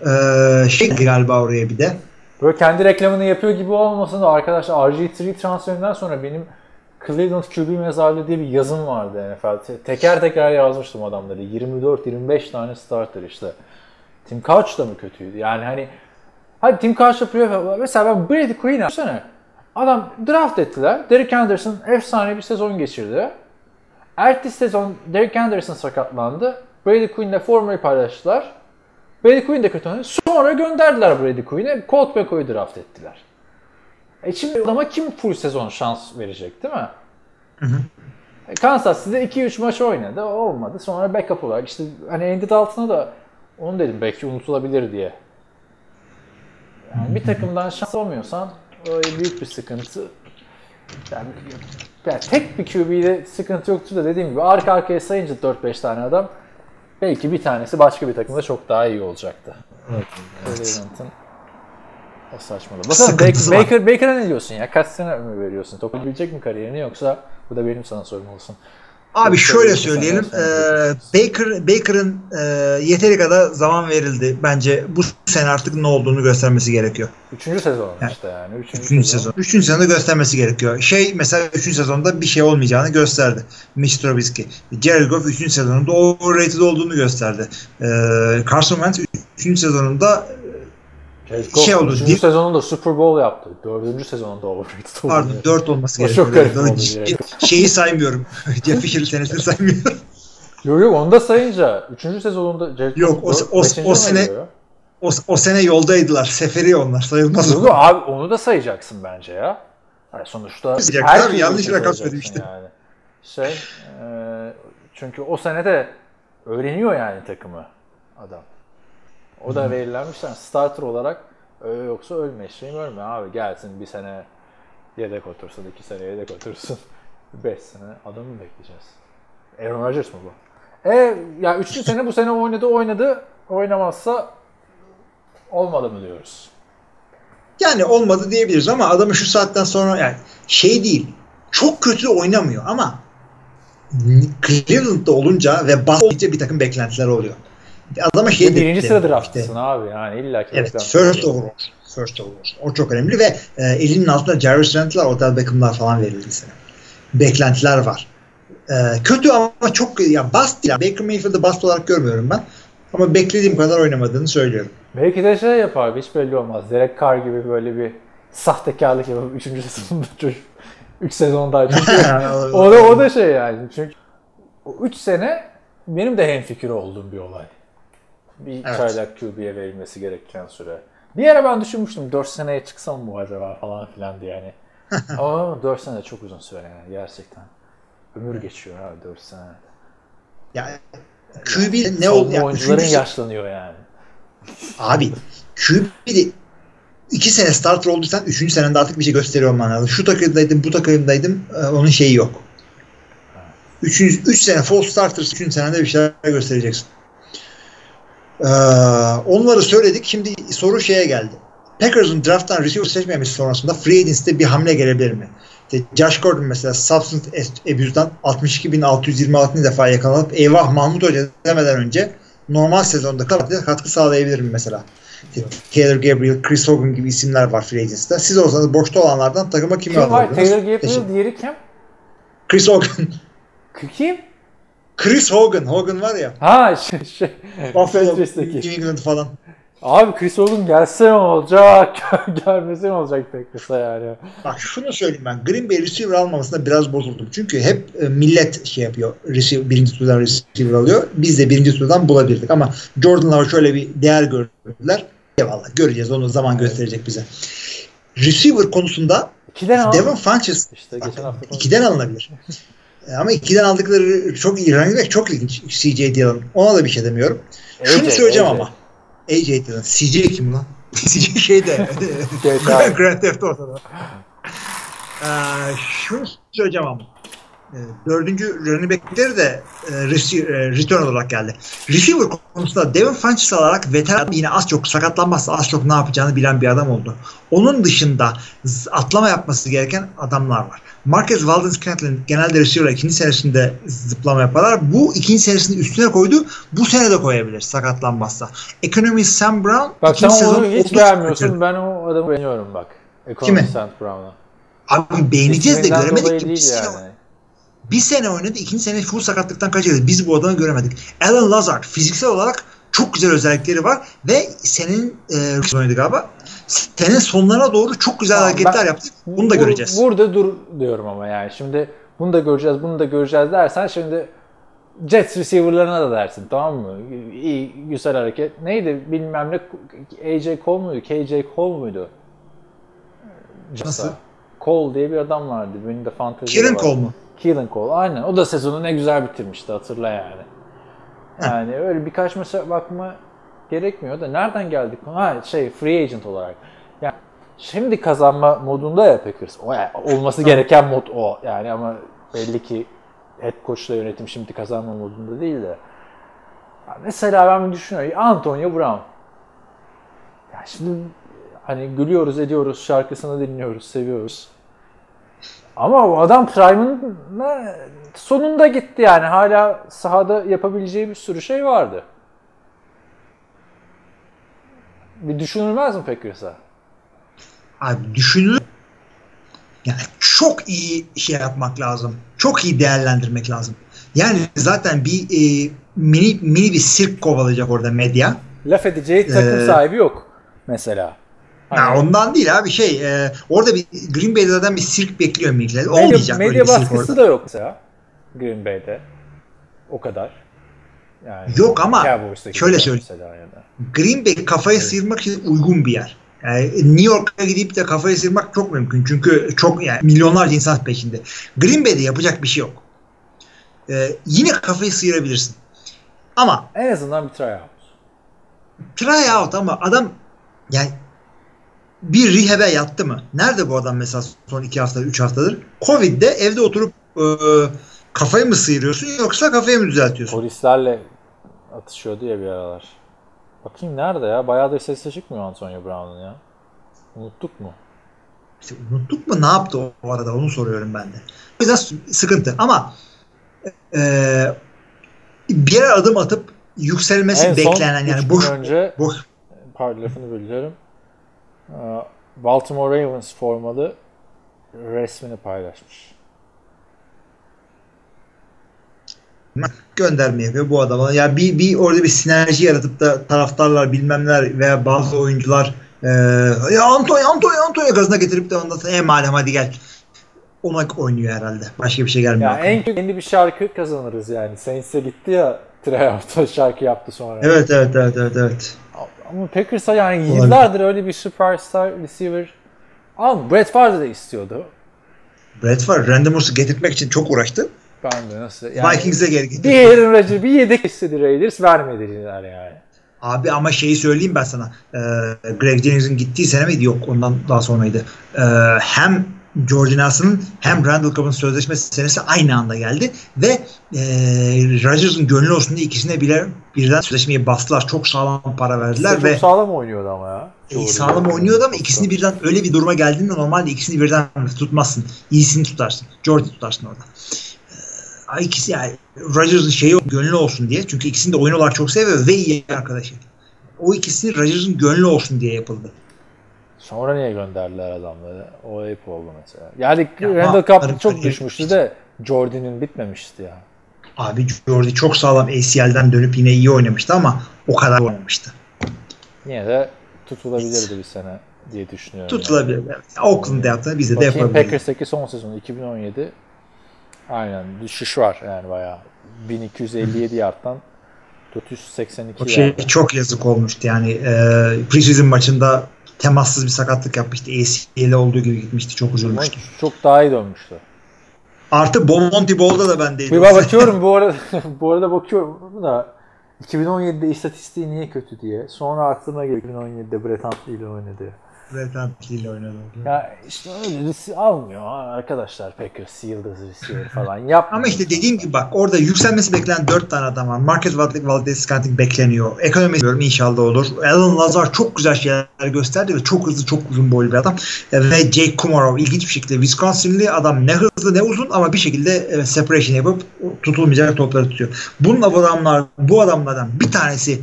Galiba oraya bir de. Böyle kendi reklamını yapıyor gibi olmasın da arkadaşlar RG3 transferinden sonra benim Cleveland QB mezarlığı diye bir yazım vardı NFL'de. Teker teker yazmıştım adamları. 24-25 tane starter işte. Tim Couch da mı kötüydü? Yani hadi Tim Couch'la playoff. Mesela ben Brady Quinn almıştım. Adam draft ettiler. Derek Anderson efsane bir sezon geçirdi. Ertesi sezon Derek Anderson sakatlandı. Brady Quinn'le formayı paylaştılar. Brady Quinn de kötü oynadı. Sonra gönderdiler Brady Quinn'e. Colt McCoy'u draft ettiler. Şimdi adama kim full sezon şans verecek değil mi? Hı. Kansas City'de 2-3 maç oynadı. Olmadı. Sonra backup olarak işte Andy Dalton'a da onu dedim belki unutulabilir diye. Yani bir takımdan şans olmuyorsan öyle büyük bir sıkıntı. Yani tek bir QB'de sıkıntı yoktu da dediğim gibi arka arkaya sayınca 4-5 tane adam belki bir tanesi başka bir takımda çok daha iyi olacaktı. Evet. O saçmalık. Bakalım Baker'a ne diyorsun ya? Kaç sene ömür veriyorsun? Toplayabilecek mi kariyerini yoksa bu da benim sana sorum olsun. Abi bu şöyle söyleyelim. Baker'ın yeteri kadar zaman verildi. Bence bu sene artık ne olduğunu göstermesi gerekiyor. 3. sezon işte yani. 3. sezon. 3. sezonda göstermesi gerekiyor. Mesela 3. sezonda bir şey olmayacağını gösterdi. Mitch Trubisky. Jared Goff 3. sezonunda overrated olduğunu gösterdi. Carson Wentz 3. sezonunda oldu. 3. sezonunda Super Bowl yaptı. 4. sezonunda overrated oldu. Pardon 4 olması gerekiyor. Çok garip oldu. Şeyi saymıyorum. Jeff Fisher'ın senesini saymıyorum. Yok onu da sayınca 3. sezonunda yok o sene yoldaydılar. Seferi onlar sayılmaz. Yok abi onu da sayacaksın bence ya. Yani sonuçta abi, yanlış rakam söyledim işte. Yani. Çünkü o sene de öğreniyor yani takımı adam. O da verilenmişler. Starter olarak yoksa ölme abi gelsin bir sene yedek otursun, 2 sene yedek otursun. 5 sene adamı bekleyeceğiz. Aaron Rodgers mı bu? Ya 3. sene bu sene oynadı. Oynamazsa olmadı mı diyoruz? Yani olmadı diyebiliriz ama adamı şu saatten sonra yani şey değil. Çok kötü oynamıyor ama Cleveland'da olunca ve bahsedince bir takım beklentiler oluyor. Adama şey dedi. 1. sıra draft'sın işte. Abi yani illa ki. Evet, first overall. O çok önemli ve elinin altında Jarvis Landry'lar, Odell Beckham'lar falan verildi sana. Beklentiler var. Kötü ama çok ya bast değil. Baker Mayfield'ı bast olarak görmüyorum ben. Ama beklediğim kadar oynamadığını söylüyorum. Belki de şey yapar, hiç belli olmaz. Derek Carr gibi böyle bir sahtekarlık yapıp 3. sezonda çocuk 3 sezon daha çünkü o da şey yani. Çünkü 3 sene benim de hemfikir olduğum bir olay. Bir çaylak QB'ye verilmesi gereken süre. Bir ara ben düşünmüştüm 4 seneye çıksam mı acaba falan filan diye yani. Ama 4 sene de çok uzun süre yani gerçekten. Ömür geçiyor abi 4 sene. Ya QB ne oldu ya? Oyuncuların yaşlanıyor yani. Abi QB'de 2 sene starter olduysan 3. senende artık bir şey gösteriyor olman lazım. Şu takımdaydım, bu takımdaydım, onun şeyi yok. 3 sene full starter, 3. senende bir şeyler göstereceksin. Onları söyledik. Şimdi soru şeye geldi. Packers'ın draft'tan receiver seçmemesi sonrasında free agency'de bir hamle gelebilir mi? İşte Josh Gordon mesela substance abuse'dan 62.626. defa yakalanıp eyvah Mahmut Hoca demeden önce normal sezonda katkı sağlayabilir mi mesela? Taylor Gabriel, Chris Hogan gibi isimler var free agency'de. Siz olsanız boşta olanlardan takıma kimi alırdınız? Taylor Gabriel, diğeri kim? Chris Hogan. Kim? Chris Hogan. Hogan var ya. Ha şey. New England falan. Abi Chris Hogan gelse mi olacak? Gelmese mi olacak pek kısa yani. Bak şunu söyleyeyim ben. Green Bay receiver almamasına biraz bozuldum. Çünkü hep millet şey yapıyor. Birinci turdan receiver alıyor. Biz de 1. turdan bulabilirdik. Ama Jordan'lar şöyle bir değer gördüler. Eyvallah göreceğiz. Onu zaman gösterecek bize. Receiver konusunda Devon Funches işte, bak, 2'den alınabilir. Ama 2'den aldıkları çok iğrenç, çok ilginç. CJ Dillon. Ona da bir şey demiyorum. Şunu söyleyeceğim ama. AJ Dillon. CJ kim lan? CJ şeyde. Grand Theft Auto'da. Şunu söyleyeceğim ama. 4. running back'leri de return olarak geldi. Receiver konusunda Devin Funches alarak veteran yine az çok sakatlanmazsa az çok ne yapacağını bilen bir adam oldu. Onun dışında atlama yapması gereken adamlar var. Marquez Valdes-Scantling genelde receiver'la 2. senesinde zıplama yaparlar. Bu 2. senesini üstüne koydu. Bu sene de koyabilir sakatlanmazsa. Ekonomi Sam Brown. Bak sen onu hiç beğenmiyorsun. Ben o adamı beğeniyorum bak. Ekonomi Sam Brown'a. Abi beğeneceğiz de göremedik ki. Bir sene oynadı, 2. sene full sakatlıktan kaçırdı. Biz bu adamı göremedik. Allen Lazard fiziksel olarak çok güzel özellikleri var ve senin oynadı galiba. Senin sonlarına doğru çok güzel hareketler yaptı. Bunu da göreceğiz. Burada dur diyorum ama yani şimdi bunu da göreceğiz dersen şimdi Jets receiver'larına da dersin, tamam mı? İyi güzel hareket. Neydi bilmem ne AJ Cole muydu? KJ Cole muydu? Nasıl? Cole diye bir adam vardı. Benim de fantezim vardı. Keelan Cole mu? Keelan Cole aynen. O da sezonu ne güzel bitirmişti, hatırla yani. Yani öyle birkaç maça bakma gerekmiyor da nereden geldik? Free agent olarak. Yani şimdi kazanma modunda ya Packers. O yani, olması gereken mod o. Yani ama belli ki head coach'la yönetim şimdi kazanma modunda değil de. Yani mesela ben düşünüyorum Antonio Brown. Yani şimdi hani gülüyoruz, ediyoruz, şarkısını dinliyoruz, seviyoruz. Ama o adam prime'ın sonunda gitti yani. Hala sahada yapabileceği bir sürü şey vardı. Bir düşünülmez mi Packers'a? Abi düşünülür. Yani çok iyi şey yapmak lazım. Çok iyi değerlendirmek lazım. Yani zaten bir mini bir sirk kovalayacak orada medya. Laf edeceği takım sahibi yok mesela. Ya ondan değil abi orada bir Green Bay'de zaten bir sirk bekliyor millet. Olmayacak böyle bir sirk orada. Medya baskısı da yok mesela Green Bay'de. O kadar. Yani yok ama şöyle söyleyeyim. Green Bay kafayı sıyırmak için uygun bir yer. Yani New York'a gidip de kafayı sıyırmak çok mümkün. Çünkü çok yani milyonlarca insan peşinde. Green Bay'de yapacak bir şey yok. Yine kafayı sıyırabilirsin. Ama en azından bir tryout. Tryout ama adam yani bir rehab'e yattı mı? Nerede bu adam mesela son 2 haftadır, 3 haftadır? Covid'de evde oturup Kafayı mı sıyırıyorsun yoksa kafayı mı düzeltiyorsun? Polislerle atışıyordu ya bir aralar. Bakayım nerede ya? Bayağı da sesi çıkmıyor Antonio Brown'un ya. Unuttuk mu? İşte unuttuk mu? Ne yaptı o arada? Onu soruyorum ben de. O yüzden sıkıntı. Ama bir yere adım atıp yükselmesi en beklenen yani boş. Önce, pardon lafını bölüyorum. Baltimore Ravens formalı resmini paylaşmış. Gönderme yapıyor bu adama. Ya bir orada bir sinerji yaratıp da taraftarlar bilmemler veya bazı oyuncular ya Antonio gazına getirip de ondan sonra malum hadi gel. Ona oynuyor herhalde. Başka bir şey gelmiyor. Ya en kötü bir şarkı kazanırız yani. Saints'e gitti ya Treyarch'ta şarkı yaptı sonra. Evet. Ama Packers'a yani yıllardır öyle bir superstar receiver. Ama Brett Favre de istiyordu. Brett Favre randomusu getirmek için çok uğraştı. Ben de nasıl? Yani Vikings'e geri gitti. Bir Aaron Rodgers bir yedek istedi Raiders vermediler yani. Abi ama şeyi söyleyeyim ben sana. Greg Jennings'in gittiği sene miydi? Yok ondan daha sonraydı. Hem George Nelson'ın hem Randall Cobb'ın sözleşmesi senesi aynı anda geldi ve Rodgers'ın gönlü olsun diye ikisine birden sözleşmeye bastılar. Çok sağlam para verdiler. İşte ve çok sağlam oynuyordu ama ya. Sağlam oynuyordu ama ikisini birden öyle bir duruma geldiğinde normalde ikisini birden tutmazsın. İyisini tutarsın. George'u tutarsın orada. İkisi yani Rodgers'ın gönlü olsun diye. Çünkü ikisini de oynuyorlar çok seviyor ve iyi arkadaşı. O ikisini Rodgers'ın gönlü olsun diye yapıldı. Sonra niye gönderdiler adamları? O hep oldu mesela. Yani ya, Randall Cobb çok düşmüştü de Jordan'in bitmemişti ya. Abi Jordan çok sağlam ACL'den dönüp yine iyi oynamıştı ama o kadar olmamıştı. Yine de tutulabilirdi bir sene diye düşünüyorum. Tutulabilir. Yani. Oakland'da yaptığını bize de yapabiliriz. Packers'teki son sezonu 2017 aynen düşüş var yani bayağı. 1257 yardtan 482 yarda. Çok yazık olmuştu yani. Preseason maçında temassız bir sakatlık yapmıştı. ACL olduğu gibi gitmişti. Çok üzülmüştü. Çok daha iyi dönmüştü. Artı Bomonti Ball'da da bendeydi. Bir bakıyorum bu arada bakıyorum da 2017'de istatistiği niye kötü diye. Sonra aklıma geliyor 2017'de Brett Huntley ile oynadı. Ya işte öyle almıyor arkadaşlar Packers yıldızı falan yapmıyor. Ama işte dediğim gibi bak orada yükselmesi beklenen 4 tane adam var. Marquez Valdes-Scantling bekleniyor. Ekonomi diyorum inşallah olur. Allen Lazard çok güzel şeyler gösterdi ve çok hızlı çok uzun boylu bir adam. Ve Jake Kumaro ilginç bir şekilde Wisconsin'li adam ne hızlı ne uzun ama bir şekilde separation yapıp tutulmayacak topları tutuyor. Bunun bu adamlardan bir tanesi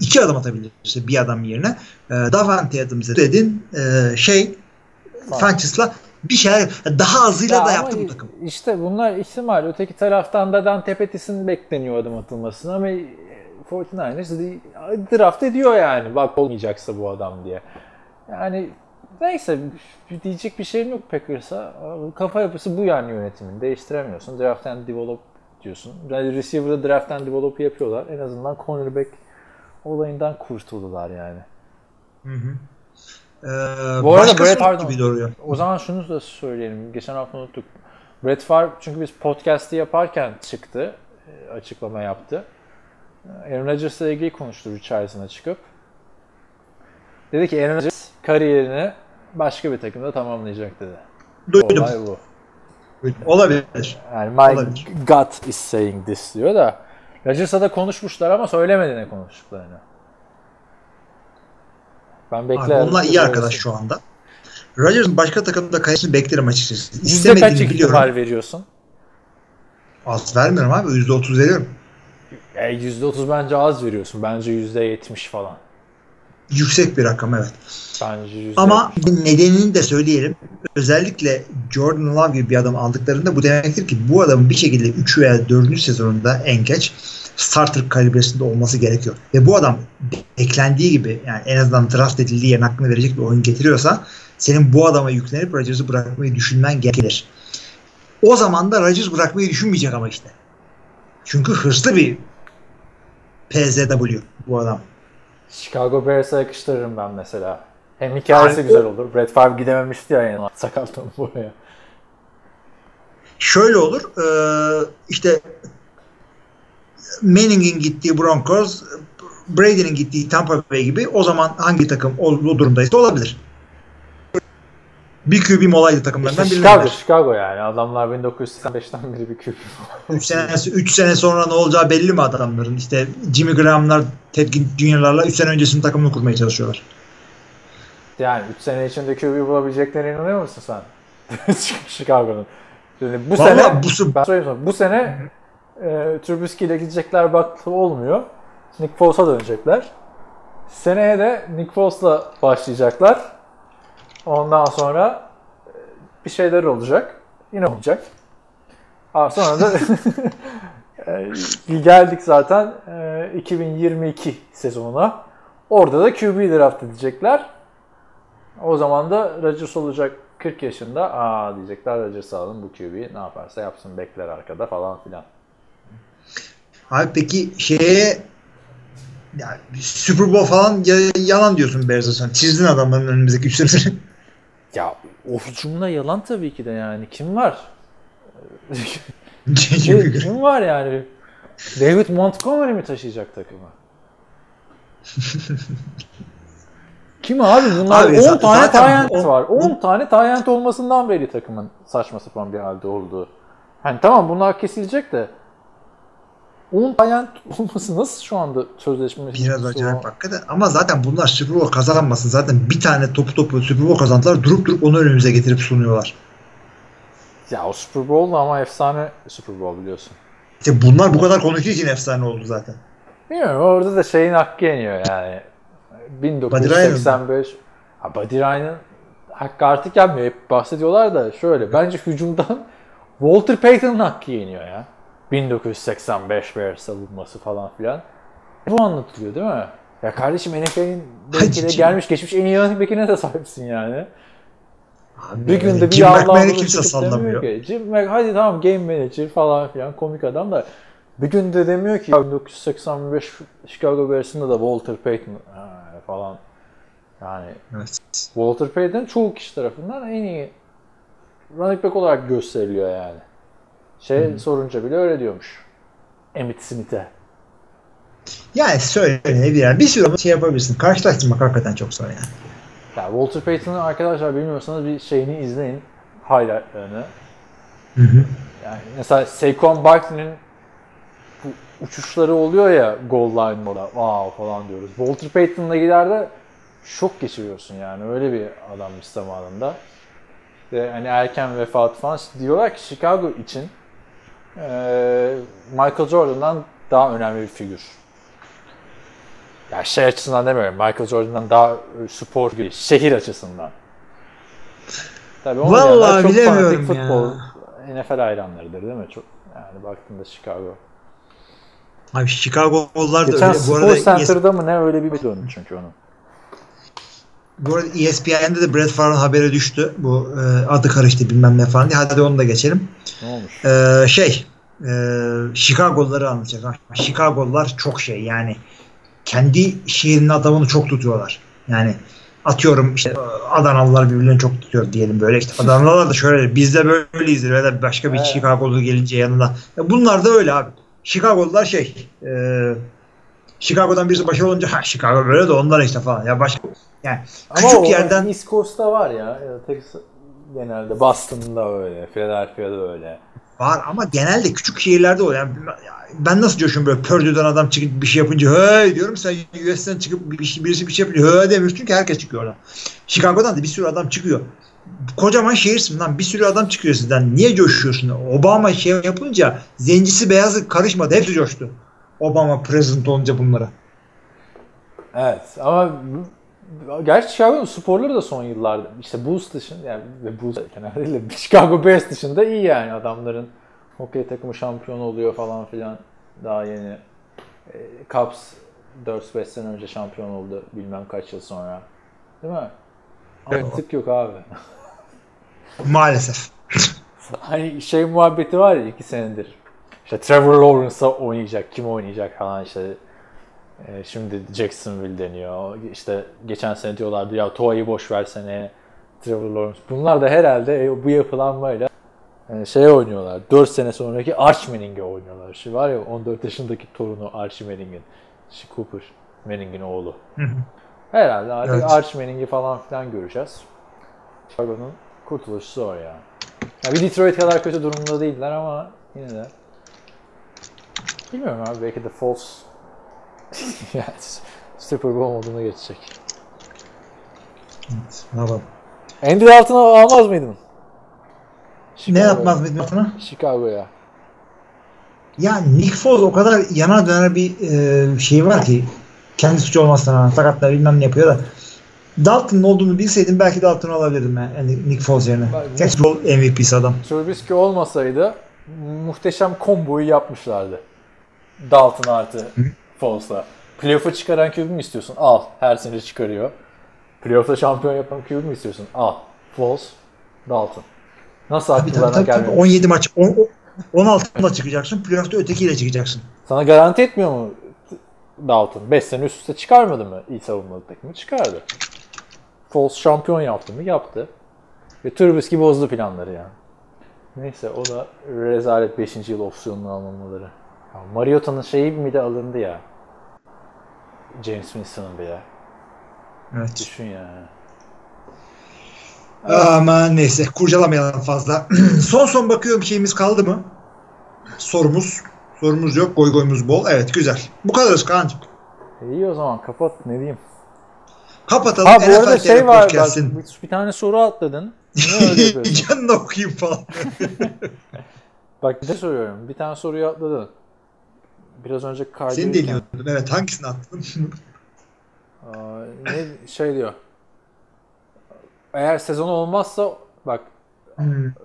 2 adım atabilirse bir adam yerine Davante Adams'ı dedin Francis'la bir şeyler daha azıyla ya da yaptı bu takım. İşte bunlar ihtimal. Öteki taraftan da Dante Pettis'in bekleniyor adım atılmasını ama 49ers draft ediyor yani. Bak olmayacaksa bu adam diye. Yani neyse diyecek bir şeyim yok Packers'a. Kafa yapısı bu yani yönetimin. Değiştiremiyorsun. Draft and develop diyorsun. Yani receiver'da draft and develop yapıyorlar. En azından cornerback olayından kurtuldular yani. Hı. Bu arada Brett Favre o zaman şunu da söyleyelim. Geçen hafta unuttuk. Brett Favre çünkü biz podcast'i yaparken çıktı. Açıklama yaptı. Aaron Rodgers'la ilgili konuştu içerisine çıkıp. Dedi ki Aaron Rodgers kariyerini başka bir takımda tamamlayacak dedi. Duydum. Olay bu. Olabilir. Yani my olabilir. God is saying this diyor da. Rodgers'a da konuşmuşlar ama söylemedi ne konuştuklarını. Ben beklerim. Abi onlar iyi arkadaş şu anda. Rodgers'ın başka takımda kayışını beklerim açıkçası. İstemediğini biliyorum. %30 veriyorsun? Az vermiyorum abi. %30 veriyorum. %30 bence az veriyorsun. Bence %70 falan. Yüksek bir rakam evet. Bence %70. Ama nedenini de söyleyelim. Özellikle Jordan Love gibi bir adam aldıklarında bu demektir ki bu adamın bir şekilde 3 veya 4. sezonunda en geç starter kalibresinde olması gerekiyor. Ve bu adam beklendiği gibi yani en azından draft edildiği yerin hakkını verecek bir oyun getiriyorsa senin bu adama yüklenip Rodgers'ı bırakmayı düşünmen gerekir. O zaman da Rodgers bırakmayı düşünmeyecek ama işte. Çünkü hırslı bir PZW bu adam. Chicago Bears'a yakıştırırım ben mesela. Hem hikayesi yani, güzel olur. Brett Favre gidememişti ya yani. Sakatlandı buraya. Şöyle olur. İşte Manning'in gittiği Broncos, Brady'nin gittiği Tampa Bay gibi o zaman hangi takım o durumdaysa olabilir. Bir QB'm olaydı takımlarından işte birileri. Chicago yani. Adamlar 1985'ten beri bir QB. 3 sene sonra ne olacağı belli mi adamların? İşte Jimmy Graham'lar, Ted Junior'larla 3 sene öncesinin takımını kurmaya çalışıyorlar. Yani 3 sene içinde QB bulabileceklerine inanıyor musun sen? Chicago'nun. Yani bu sene Trubisky ile gidecekler, baktı olmuyor. Nick Foles'a dönecekler. Seneye de Nick Foles'la başlayacaklar. Ondan sonra bir şeyler olacak. Yine olacak. Sonra da geldik zaten 2022 sezonuna. Orada da QB draft edecekler. O zaman da Rodgers olacak 40 yaşında. Aa diyecekler, Rodgers'ı alın, bu QB'yi ne yaparsa yapsın bekler arkada falan filan. Abi peki yani Super Bowl falan yalan diyorsun Bears'a sen. Çizdin adamların önümüzdeki 3 senesini. Ya o cümle yalan tabii ki de yani. Kim var? Kim var yani? David Montgomery mi taşıyacak takımı? Kim abi? Bunlar abi 10 tane tayyent var. 10 tane tayyent olmasından beri takımın saçma sapan bir halde olduğu. Hani tamam bunlar kesilecek de 10 tayyent olması nasıl şu anda sözleşme? Biraz acayip hakikaten. Ama zaten bunlar Super Bowl kazanmasın. Zaten bir tane topu Super Bowl kazandılar. Durup onu önümüze getirip sunuyorlar. Ya o Super Bowl ama efsane Super Bowl biliyorsun. İşte bunlar bu kadar konuşuyor ki efsane oldu zaten. Bilmiyorum, orada da şeyin hakkı yeniyor yani. 1985 Buddy Ryan'ın hakkı artık gelmiyor. Hep bahsediyorlar da şöyle. Bence hücumdan Walter Payton'ın hakkı yeniyor ya. 1985 Bears savunması falan filan. Bu anlatılıyor değil mi? Ya kardeşim NFL'in bekine gelmiş geçmiş en iyi yanık bekine de sahipsin yani. Abi, bir günde bir Allah'ını kimse sallamıyor. Jim Mac hadi tamam game manager falan filan komik adam da bir günde demiyor ki 1985 Chicago Bears'ında da Walter Payton falan yani evet. Walter Payton çoğu kişi tarafından en iyi running back olarak gösteriliyor yani. Sorunca bile öyle diyormuş. Emmitt Smith'e. Yani söylenebilir. Yani. Bir sürü yapabilirsin. Karşılaştırmak hakikaten çok zor yani. Ya Walter Payton'ın arkadaşlar bilmiyorsanız bir şeyini izleyin. Highlight'larını. Hı hı. Yani mesela Saquon Barkley'nin uçuşları oluyor ya goal line moda. Wow falan diyoruz. Walter Payton'la gider de şok geçiriyorsun yani. Öyle bir adammış zamanında. Hani erken vefat falan. Diyorlar ki Chicago için Michael Jordan'dan daha önemli bir figür. Yani şey açısından demiyorum. Michael Jordan'dan daha spor figürü. Şehir açısından. Tabii onun yanında çok fanatik futbol. NFL hayranlarıdır değil mi? Çok, yani baktığında Chicago. Abi Chicago'lar da öyle. Bu arada Spor Center'da mı ne öyle bir döndü çünkü onun. Bu arada ESPN'de de Brett Favre'ın haberi düştü. Bu adı karıştı bilmem ne falan diye. Hadi onu da geçelim. Ne olmuş? Chicago'ları anlatacak. Chicago'lar çok şey yani. Kendi şehrinin adamını çok tutuyorlar. Yani atıyorum işte Adanalılar birbirlerini çok tutuyor diyelim böyle. İşte Adanalılar da şöyle biz de böyleyizdir. Ya da başka bir Chicago'lu gelince yanına. Ya bunlar da öyle abi. Chicago'lular Chicago'dan birisi başarılı olunca Chicago böyle de onlar işte falan. Ya başka yani ama küçük yerden East Coast'ta var ya Texas genelde Boston'da öyle, Philadelphia'da öyle. Var ama genelde küçük şehirlerde o yani ben nasıl diyorum böyle Purdue'dan adam çıkıp bir şey yapınca hey diyorum sen US'den çıkıp birisi bir şey yapınca hey demiyorsun ki herkes çıkıyor lan. Chicago'dan da bir sürü adam çıkıyor. Kocaman şehirsin lan bir sürü adam çıkıyor sizden. Niye coşuyorsun? Obama şey yapınca zencisi beyazı karışmadı. Hepsi coştu. Obama president olunca bunlara. Evet ama gerçi Chicago'nun sporları da son yıllarda işte Bulls dışında yani Bulls genelde Chicago Bears dışında iyi yani adamların hokey takımı şampiyon oluyor falan filan daha yeni Cubs 4-5 sene önce şampiyon oldu bilmem kaç yıl sonra değil mi? Antık yok abi. Maalesef. Hani şey muhabbeti var ya 2 senedir. İşte Trevor Lawrence'a oynayacak, kim oynayacak falan işte. Şimdi Jacksonville deniyor. İşte geçen sene diyorlardı ya Tua'yı boş versene Trevor Lawrence. Bunlar da herhalde bu yapılanmayla oynuyorlar. 4 sene sonraki Arch Manning'e oynuyorlar. Şu var ya 14 yaşındaki torunu Archie Manning'in. Cooper Manning'in oğlu. Herhalde artık evet. Arch Manning'i falan filan göreceğiz. Chicago'nun kurtuluşu o ya. Ya bir Detroit kadar kötü durumda değiller ama yine de. Bilmiyorum abi, belki de false Super Bowl moduna geçecek. Evet, ne yapalım? Andy Dalton'ı almaz mıydın? Chicago'ya. Ne yapmaz mıydın Dalton'a? Chicago'ya. Ya Nick Foles o kadar yana döner bir şey var ki, kendi suçu olmasına rağmen sakatlar bilmem ne yapıyor da, Dalton'ın olduğunu bilseydim belki Dalton'u alabilirdim yani Nick Foles yerine. Super Bowl MVP'si adam. Trubisky olmasaydı muhteşem komboyu yapmışlardı. Dalton artı Foles'la. Playoff'a çıkaran QB mi istiyorsun? Al. Her sene çıkarıyor. Playoff'ta şampiyon yapan QB mi istiyorsun? Al. Foles, Dalton. Nasıl aklına gelmiyor? 17 maç, 16'la çıkacaksın. Playoff'ta ötekiyle çıkacaksın. Sana garanti etmiyor mu Dalton? 5 sene üst üste çıkarmadı mı? İyi savunmalı takımı çıkardı. Foles şampiyon yaptı mı? Yaptı. Ve Trubisky bozdu planları yani. Neyse, o da rezalet 5. yıl opsiyonunu almamaları. Mariota'nın şeyi mi de alındı ya. James Winston'ın bile. Evet. Düşün ya. Aman neyse, kurcalamayalım fazla. son bakıyorum, şeyimiz kaldı mı? Sorumuz yok. Goygoyumuz bol. Evet, güzel. Bu kadarız Kaan'cığım. İyi o zaman, kapat, ne diyeyim. Kapatalım. Ha, bu arada şey var bak, bir tane soru atladın. Ne öyle yapıyorsun? Canına okuyayım falan. Bak, ne soruyorum? Bir tane soruyu atladın. Biraz önce kaydı. Seni deliyordun. Evet, hangisini attın? Ne şey diyor. Eğer sezon olmazsa bak,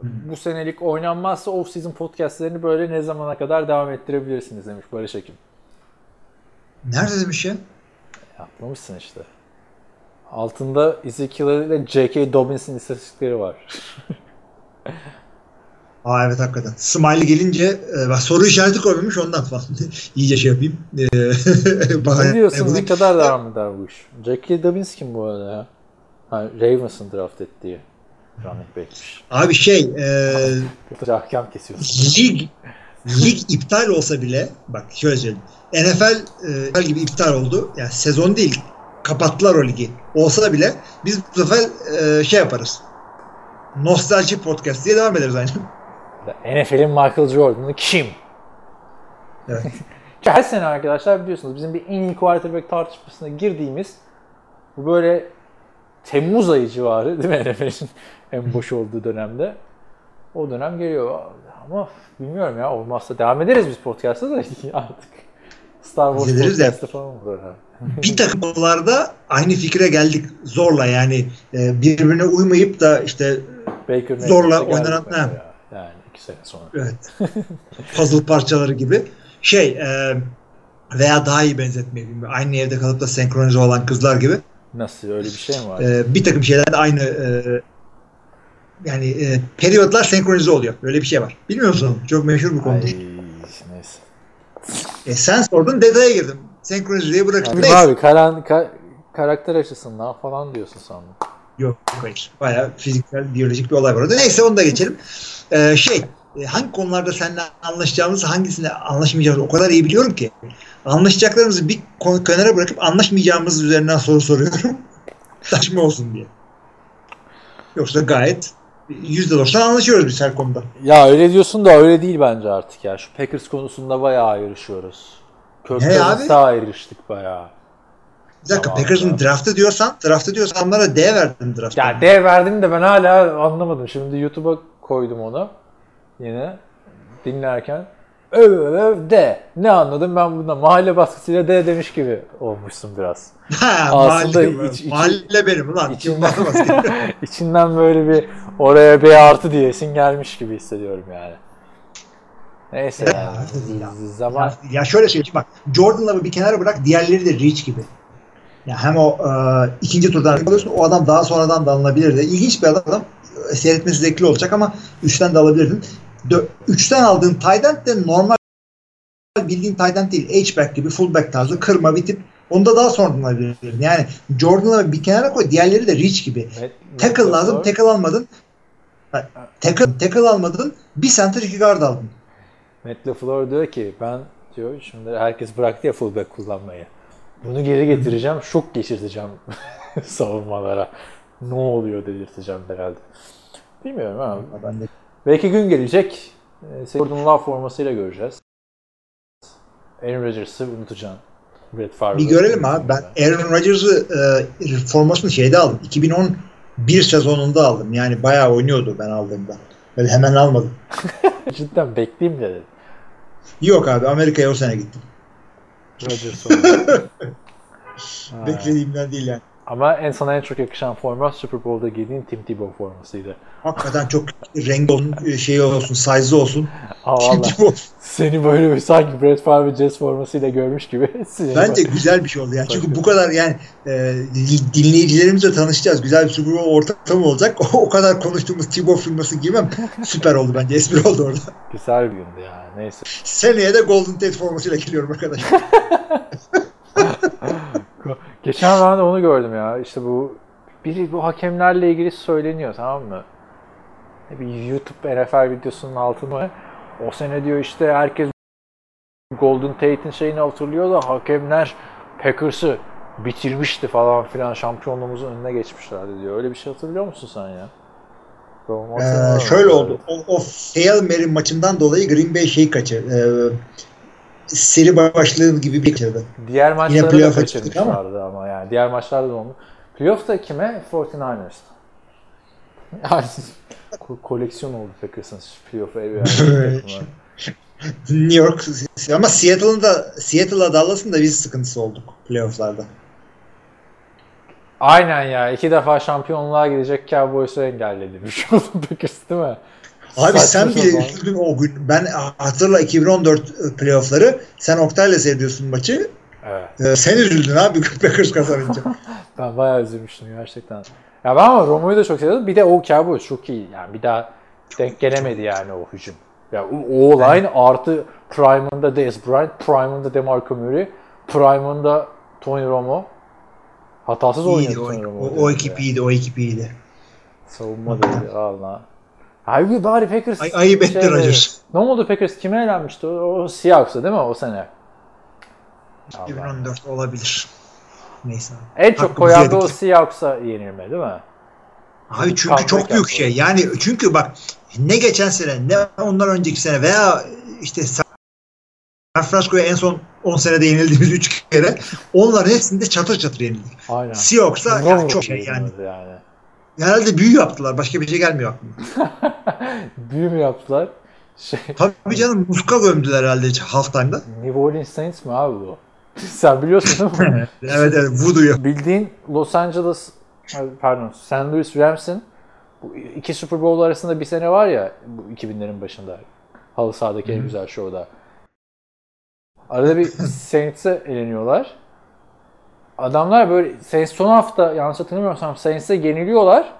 bu senelik oynanmazsa off season podcastlerini böyle ne zamana kadar devam ettirebilirsiniz demiş Barış Hekim. Nerede demiş ya? Atlamışsın işte. Altında Ezekiel ile J.K. Dobbins'in istatistikleri var. Aa evet, hakikaten. Smiley gelince soru işareti koymamış, ondan falan. İyice şey yapayım. Ne diyorsun? Ne kadar devam eder bu iş? Jackie Dobbins kim bu arada ya? Ravens'ın draft ettiği running back'miş. Abi hakem kesiyorsun. Lig iptal olsa bile bak şöyle söyleyeyim. NFL gibi iptal oldu. Yani sezon değil. Kapattılar o ligi. Olsa bile biz bu sefer yaparız. Nostalji podcast diye devam ederiz aynen. NFL'in Michael Jordan'ı kim? Evet. Her sene arkadaşlar biliyorsunuz bizim bir en iyi quarterback tartışmasına girdiğimiz, bu böyle Temmuz ayı civarı değil mi, NFL'in en boş olduğu dönemde. O dönem geliyor ama bilmiyorum ya, olmazsa devam ederiz biz podcast'a da artık. Star Wars podcast'ı falan olur ha. Bir takım konularda aynı fikre geldik zorla yani, birbirine uymayıp da işte Baker zorla oynanan yani 2 sene sonra. Evet. Puzzle parçaları gibi. Veya daha iyi benzetmeyi bilmiyorum. Aynı evde kalıp da senkronize olan kızlar gibi. Nasıl, öyle bir şey mi var? Bir takım şeyler aynı periyotlar senkronize oluyor. Öyle bir şey var. Bilmiyor musun? Çok meşhur bu konudur. Neyse. Sen sordun, detaya girdim. Senkronize diye bırakıyorum. Yani abi karakter açısından falan diyorsun sandım. Yok, hayır. Bayağı fiziksel, biyolojik bir olay var orada. Neyse, onu da geçelim. Hangi konularda seninle anlaşacağımızı, hangisinde anlaşmayacağımızı o kadar iyi biliyorum ki. Anlaşacaklarımızı bir kenara bırakıp anlaşmayacağımız üzerinden soru soruyorum. Saçma olsun diye. Yoksa gayet %90 anlaşıyoruz biz her konuda. Ya öyle diyorsun da öyle değil bence artık ya. Şu Packers konusunda bayağı ayrışıyoruz. Köklerimiz daha ayrıştık bayağı. Bir dakika, tamam, Packers'ın ya. Draft'ı diyorsan onlara D verdim draft'ı. Ya D verdim de ben hala anlamadım. Şimdi YouTube'a koydum onu. Yine dinlerken D. Ne anladım ben bundan? Mahalle baskısıyla D demiş gibi olmuşsun biraz. Aslında mahalle benim ulan. İçinden böyle bir oraya B artı diyesin gelmiş gibi hissediyorum yani. Neyse ya. Ya şöyle söyleyeyim bak. Jordan'ları bir kenara bırak, diğerleri de Reach gibi. Yani hem o ikinci turdan alıyorsun, o adam daha sonradan da alınabilirdi. İlginç bir adam, seyretmesi zevkli olacak ama 3'ten de alabilirdin. 3'ten aldığın tight end de normal bildiğin tight end değil. H-back gibi, fullback tarzı kırma bir tip. Onu da daha sonradan alabilirdin. Yani Jordan'ları bir kenara koy, diğerleri de Rich gibi. Evet, tackle lazım, tackle almadın. Tackle almadın, bir center 2 guard aldın. Matt LaFleur diyor ki şimdi herkes bıraktı ya fullback kullanmayı. Bunu geri getireceğim, şok geçirteceğim savunmalara. Ne oluyor dedirteceğim herhalde. Bilmiyorum abi. Ben de... Belki gün gelecek. Jordan Love formasıyla göreceğiz. Aaron Rodgers'ı unutacaksın. Brett Favre. Bir görelim abi. Ben Aaron Rodgers'ı formasını şeyde aldım. 2011 sezonunda aldım. Yani bayağı oynuyordu ben aldığımda. Böyle hemen almadım. Cidden bekleyeyim de dedim. Yok abi, Amerika'ya o sene gittim. Rodgers'ı beklediğimden değil yani. Ama en sana en çok yakışan forma Super Bowl'da giydiğin Tim Tebow formasıydı. Hakikaten çok rengi olsun, şey olsun, size'lı olsun. Tim Tebow. Seni böyle bir sanki Brett Favre Jazz formasıyla görmüş gibi. Bence güzel bir şey oldu yani. Çünkü bu kadar yani dinleyicilerimizle tanışacağız. Güzel bir Super Bowl ortamı olacak. O kadar konuştuğumuz Tebow forması giymem süper oldu bence. Espri oldu orada. Güzel bir gündü yani. Neyse. Seneye de Golden State formasıyla geliyorum arkadaşlar. Geçen ben de onu gördüm ya. İşte bu hakemlerle ilgili söyleniyor, tamam mı? Bir YouTube NFL videosunun altına o sene diyor işte herkes Golden Tate'in şeyini hatırlıyor da hakemler Packers'ı bitirmişti falan filan, şampiyonluğumuzun önüne geçmişlerdi diyor. Öyle bir şey hatırlıyor musun sen ya? Şöyle oldu. O Hail Mary maçından dolayı Green Bay şeyi kaçırdı. Seri başlığı gibi bir kaçırdı. Diğer maçlarda da kaçırmışlardı ama yani. Diğer maçlarda da oldu. Playoff'ta kime? 49ers'ta. Yani koleksiyon oldu Packers'ın playoff'a evi verdi. New York ama Seattle'a Dallas'ın da biz sıkıntısı olduk playoff'larda. Aynen ya. 2 defa şampiyonluğa gidecek Cowboys'u engelledi. Bir şey oldu Packers değil mi? Abi sen bile üzüldün o gün. Ben hatırla 2014 playoff'ları sen Oktay'la seyrediyorsun maçı. Evet. Sen üzüldün abi Packers kazanınca. Ben bayağı üzülmüştüm gerçekten. Ya ben ama Romo'yu da çok sevdim. Bir de o Cowboys çok iyi. Yani bir daha denk gelemedi yani o hücum. Ya o line artı prime'ında Dez Bryant, prime'ında DeMarco Murray, prime'ında Tony Romo. Hatasız oynadı Tony Romo. O ekip iyiydi, o ekip iyiydi. Savunma dedi Allah. Abi bari Packers... Ayıp etti Rodgers. Ne oldu Packers? Kime elenmişti? O Seahawks'a değil mi o sene? 2014 olabilir. Neyse. En çok koyardı o Seahawks'a yenilme değil mi? Abi çünkü çok büyük şey. Yani çünkü bak ne geçen sene ne ondan önceki sene veya işte San Francisco'ya en son 10 senede yenildiğimiz 3 kere onların hepsinde çatır çatır yenildik. Aynen. Seahawks'a yani çok şey yani. Herhalde büyü yaptılar. Başka bir şey gelmiyor aklıma. Büyü mü yaptılar? Tabii canım, muska gömdüler herhalde halftime'da. New Orleans Saints mi abi bu? Sen biliyorsun değil mi? evet voodoo. Bildiğin St. Louis Rams'in bu 2 Super Bowl arasında bir sene var ya bu 2000'lerin başında. Halı sahadaki en güzel şovda. Arada bir Saints'e eleniyorlar. Adamlar böyle Saints son hafta yanlış hatırlamıyorsam Saints'e yeniliyorlar.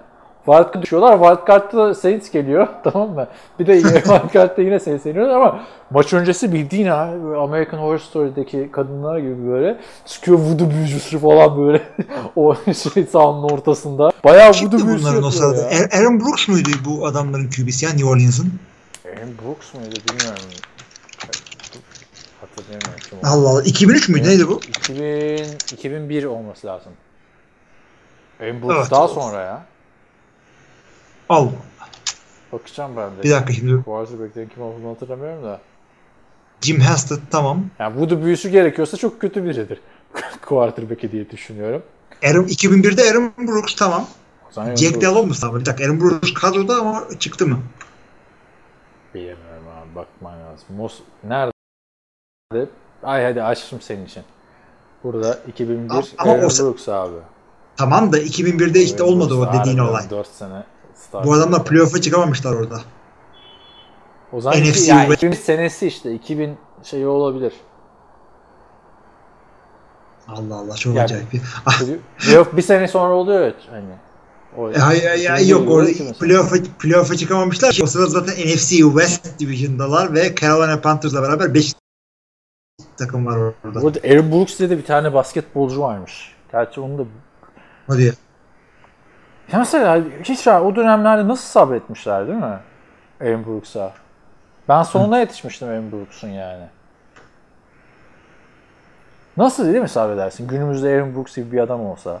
Wildcard'a düşüyorlar. Wildcard'da da Saints geliyor. Tamam mı? Bir de Wildcard'da yine Saints'e yeniliyorlar ama maç öncesi bildiğin abi American Horror Story'deki kadınlar gibi böyle çıkıyor voodoo büyücüsü falan böyle o şey sahanın ortasında. Bayağı voodoo büyücüsü yapıyor ya. Aaron Brooks muydu bu adamların QB'si ya New Orleans'ın? Aaron Brooks muydu bilmiyorum. Allah Allah. 2003 müydü? Neydi bu? 2001 olması lazım. Brooks evet, daha olsun. Sonra ya. Allah Allah. Bakacağım ben de. Bir dakika şimdi. Quarterback'ten kim olduğunu hatırlamıyorum da. Jim Hastert tamam. Yani voodoo büyüsü gerekiyorsa çok kötü biridir. Quarterback'i diye düşünüyorum. 2001'de Aaron Brooks tamam. Jack Delhomme mu sabır? Bir dakika Aaron Brooks kadroda ama çıktı mı? Bilmiyorum abi. Bakman lazım. Nerede? Ay hadi açtım senin için. Burada 2001 Aaron Brooks abi. Tamam da 2001'de işte olmadı o dediğin olay. 4 sene bu adamlar playoff'a çıkamamışlar orada. O zaman NFC yani 2000 senesi işte 2000 şeyi olabilir. Allah Allah çok yani, acayip. Playoff bir sene sonra oluyor evet hani. Yok orada playoff'a çıkamamışlar. O sırada zaten NFC West Division'dalar ve Carolina Panthers'la beraber 5 takım var orada. Burada Aaron Brooks'te de bir tane basketbolcu varmış. Gerçi onu da... Hadi ya. Ya mesela hiç o dönemlerde nasıl sabretmişler değil mi? Aaron Brooks'a. Ben sonuna yetişmiştim Aaron Brooks'un yani. Nasıl değil mi sabredersin? Günümüzde Aaron Brooks gibi bir adam olsa.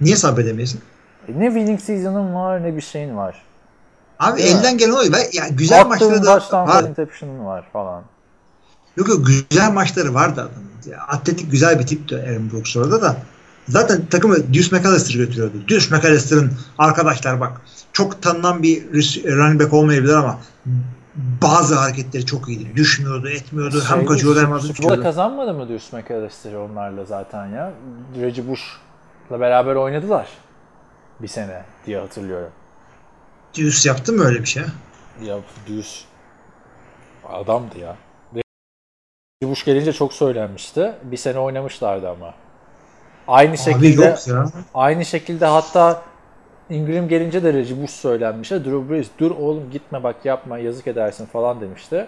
Niye sabredemeyesin? Ne winning season'ın var ne bir şeyin var. Abi değil elden mi? Gelen oluyor. Ya güzel attığın maçları da var. Interception var falan. Yok güzel maçları vardı adamın. Atletik güzel bir tipti Aaron Brooks orada da. Zaten takımı Deuce McAllister götürüyordu. Deuce McAllister'ın arkadaşlar bak çok tanınan bir running back olmayabilir ama bazı hareketleri çok iyiydi. Düşmüyordu, etmiyordu. Şey, hem kaçıyordu hem azıcık. Burada kazanmadı mı Deuce McAllister onlarla zaten ya? Reggie Bush'la beraber oynadılar. Bir sene diye hatırlıyorum. Deuce yaptı mı öyle bir şey? Ya Deuce adamdı ya. Reggie Bush gelince çok söylenmişti. Bir sene oynamışlardı ama. Aynı şekilde hatta Ingram gelince de Reggie Bush söylenmiş. Drew Brees dur oğlum gitme bak yapma yazık edersin falan demişti.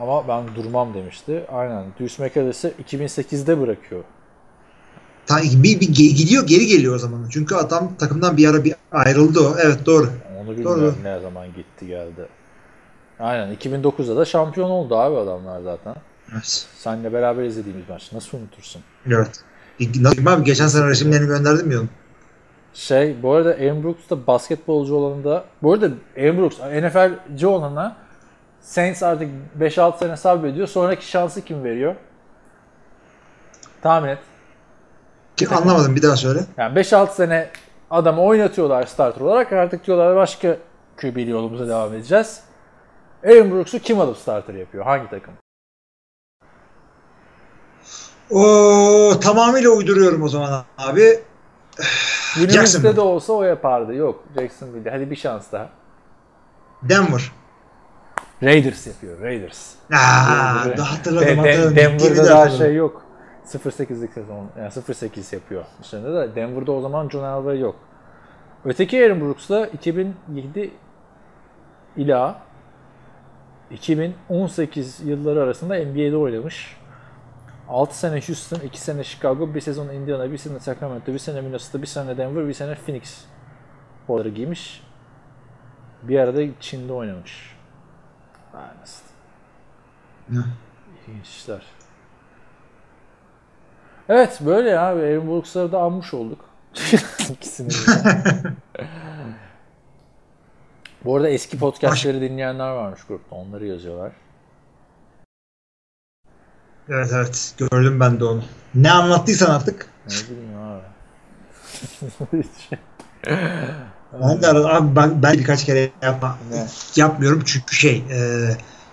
Ama ben durmam demişti. Aynen. Deuce McAllister 2008'de bırakıyor. Bir gidiyor geri geliyor o zaman. Çünkü adam takımdan bir ara bir ayrıldı o. Evet doğru. Onu bilmiyorum doğru. Ne zaman gitti geldi. Aynen 2009'da da şampiyon oldu abi adamlar zaten. Evet. Seninle beraber izlediğimiz maç. Nasıl unutursun? Evet. Abi geçen sene resimlerini gönderdim ya. Bu arada Aaron Brooks da basketbolcu olanında, bu arada Aaron Brooks NFL'ci olana Saints artık 5-6 sene sabrediyor. Sonraki şansı kim veriyor? Tahmin et. Anlamadım bir daha söyle. Yani 5-6 sene adamı oynatıyorlar starter olarak. Artık diyorlar başka QB'li yolumuza devam edeceğiz. Aaron Brooks'u kim alıp starter yapıyor? Hangi takım? Tamamıyla uyduruyorum o zaman abi. Jackson'da de olsa o yapardı. Yok Jacksonville. Hadi bir şans daha. Denver. Raiders yapıyor. Raiders. Hatırladım. Denver'da daha şey yok. 0-8'lik sezon. Yani 0-8 yapıyor. Üstünde de Denver'da o zaman John Elway yok. Öteki Aaron Brooks'la 2007 ila 2018 yılları arasında NBA'de oynamış. 6 sene Houston, 2 sene Chicago, 1 sezon Indiana, 1 sene Sacramento, 1 sene Minnesota, 1 sene Denver, 1 sene Phoenix forları giymiş. Bir arada Çin'de oynamış. İlginç işler. Evet böyle abi. Aaron Brooks'ları da almış olduk. İkisini de. Bu arada eski podcastleri dinleyenler varmış grupta. Onları yazıyorlar. Evet gördüm ben de onu. Ne anlattıysan artık. Ne bileyim abi. Ben de abi ben birkaç kere yapmıyorum çünkü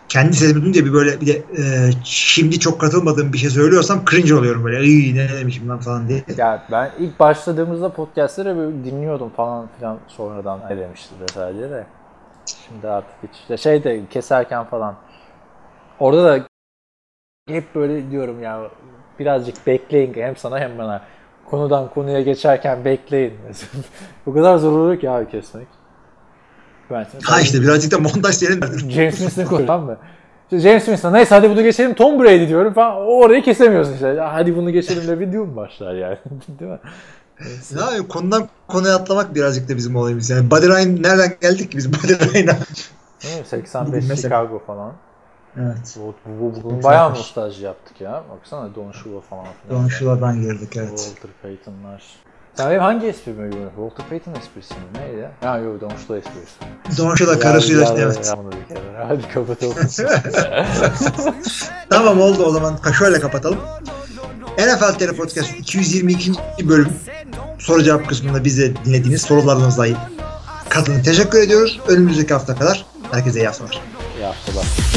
kendi sesimi duyunca bir böyle bir de şimdi çok katılmadığım bir şey söylüyorsam cringe oluyorum böyle. İyi ne demişim lan falan diye. Ya ben ilk başladığımızda podcastları böyle dinliyordum falan filan sonradan ne demişti vesaire de. Şimdi artık hiç de keserken falan. Orada da hep böyle diyorum ya birazcık bekleyin hem sana hem bana konudan konuya geçerken bekleyin. Bu kadar zor oluyor ki abi kesmek. İşte birazcık da montaj senin derdir. James Winston koyuyor mı? James Winston neyse hadi bunu geçelim Tom Brady diyorum falan orayı kesemiyorsun işte. Hadi bunu geçelim de video mu başlar yani değil mi? Ya konudan konuya atlamak birazcık da bizim olayımız yani. Buddy Ryan nereden geldik ki biz Buddy Ryan'a? 85 Chicago falan. Evet. Bugün bayağı nostalji yaptık ya. Baksana Don Shula falan filan. Don Shula'dan girdik evet. Walter Payton'lar. Sen benim hangi esprimi görüyorsun? Walter Payton esprisi mi? Neydi? Ha yok Don Shula esprisi. Don Shula karısıyla işte evet. Hadi kapatalım. Tamam oldu o zaman. Şöyle kapatalım. NFL TR Podcast 222. bölüm soru cevap kısmında bize dinlediğiniz sorularınızla katılın. Teşekkür ediyoruz. Önümüzdeki hafta kadar herkese iyi haftalar. İyi haftalar.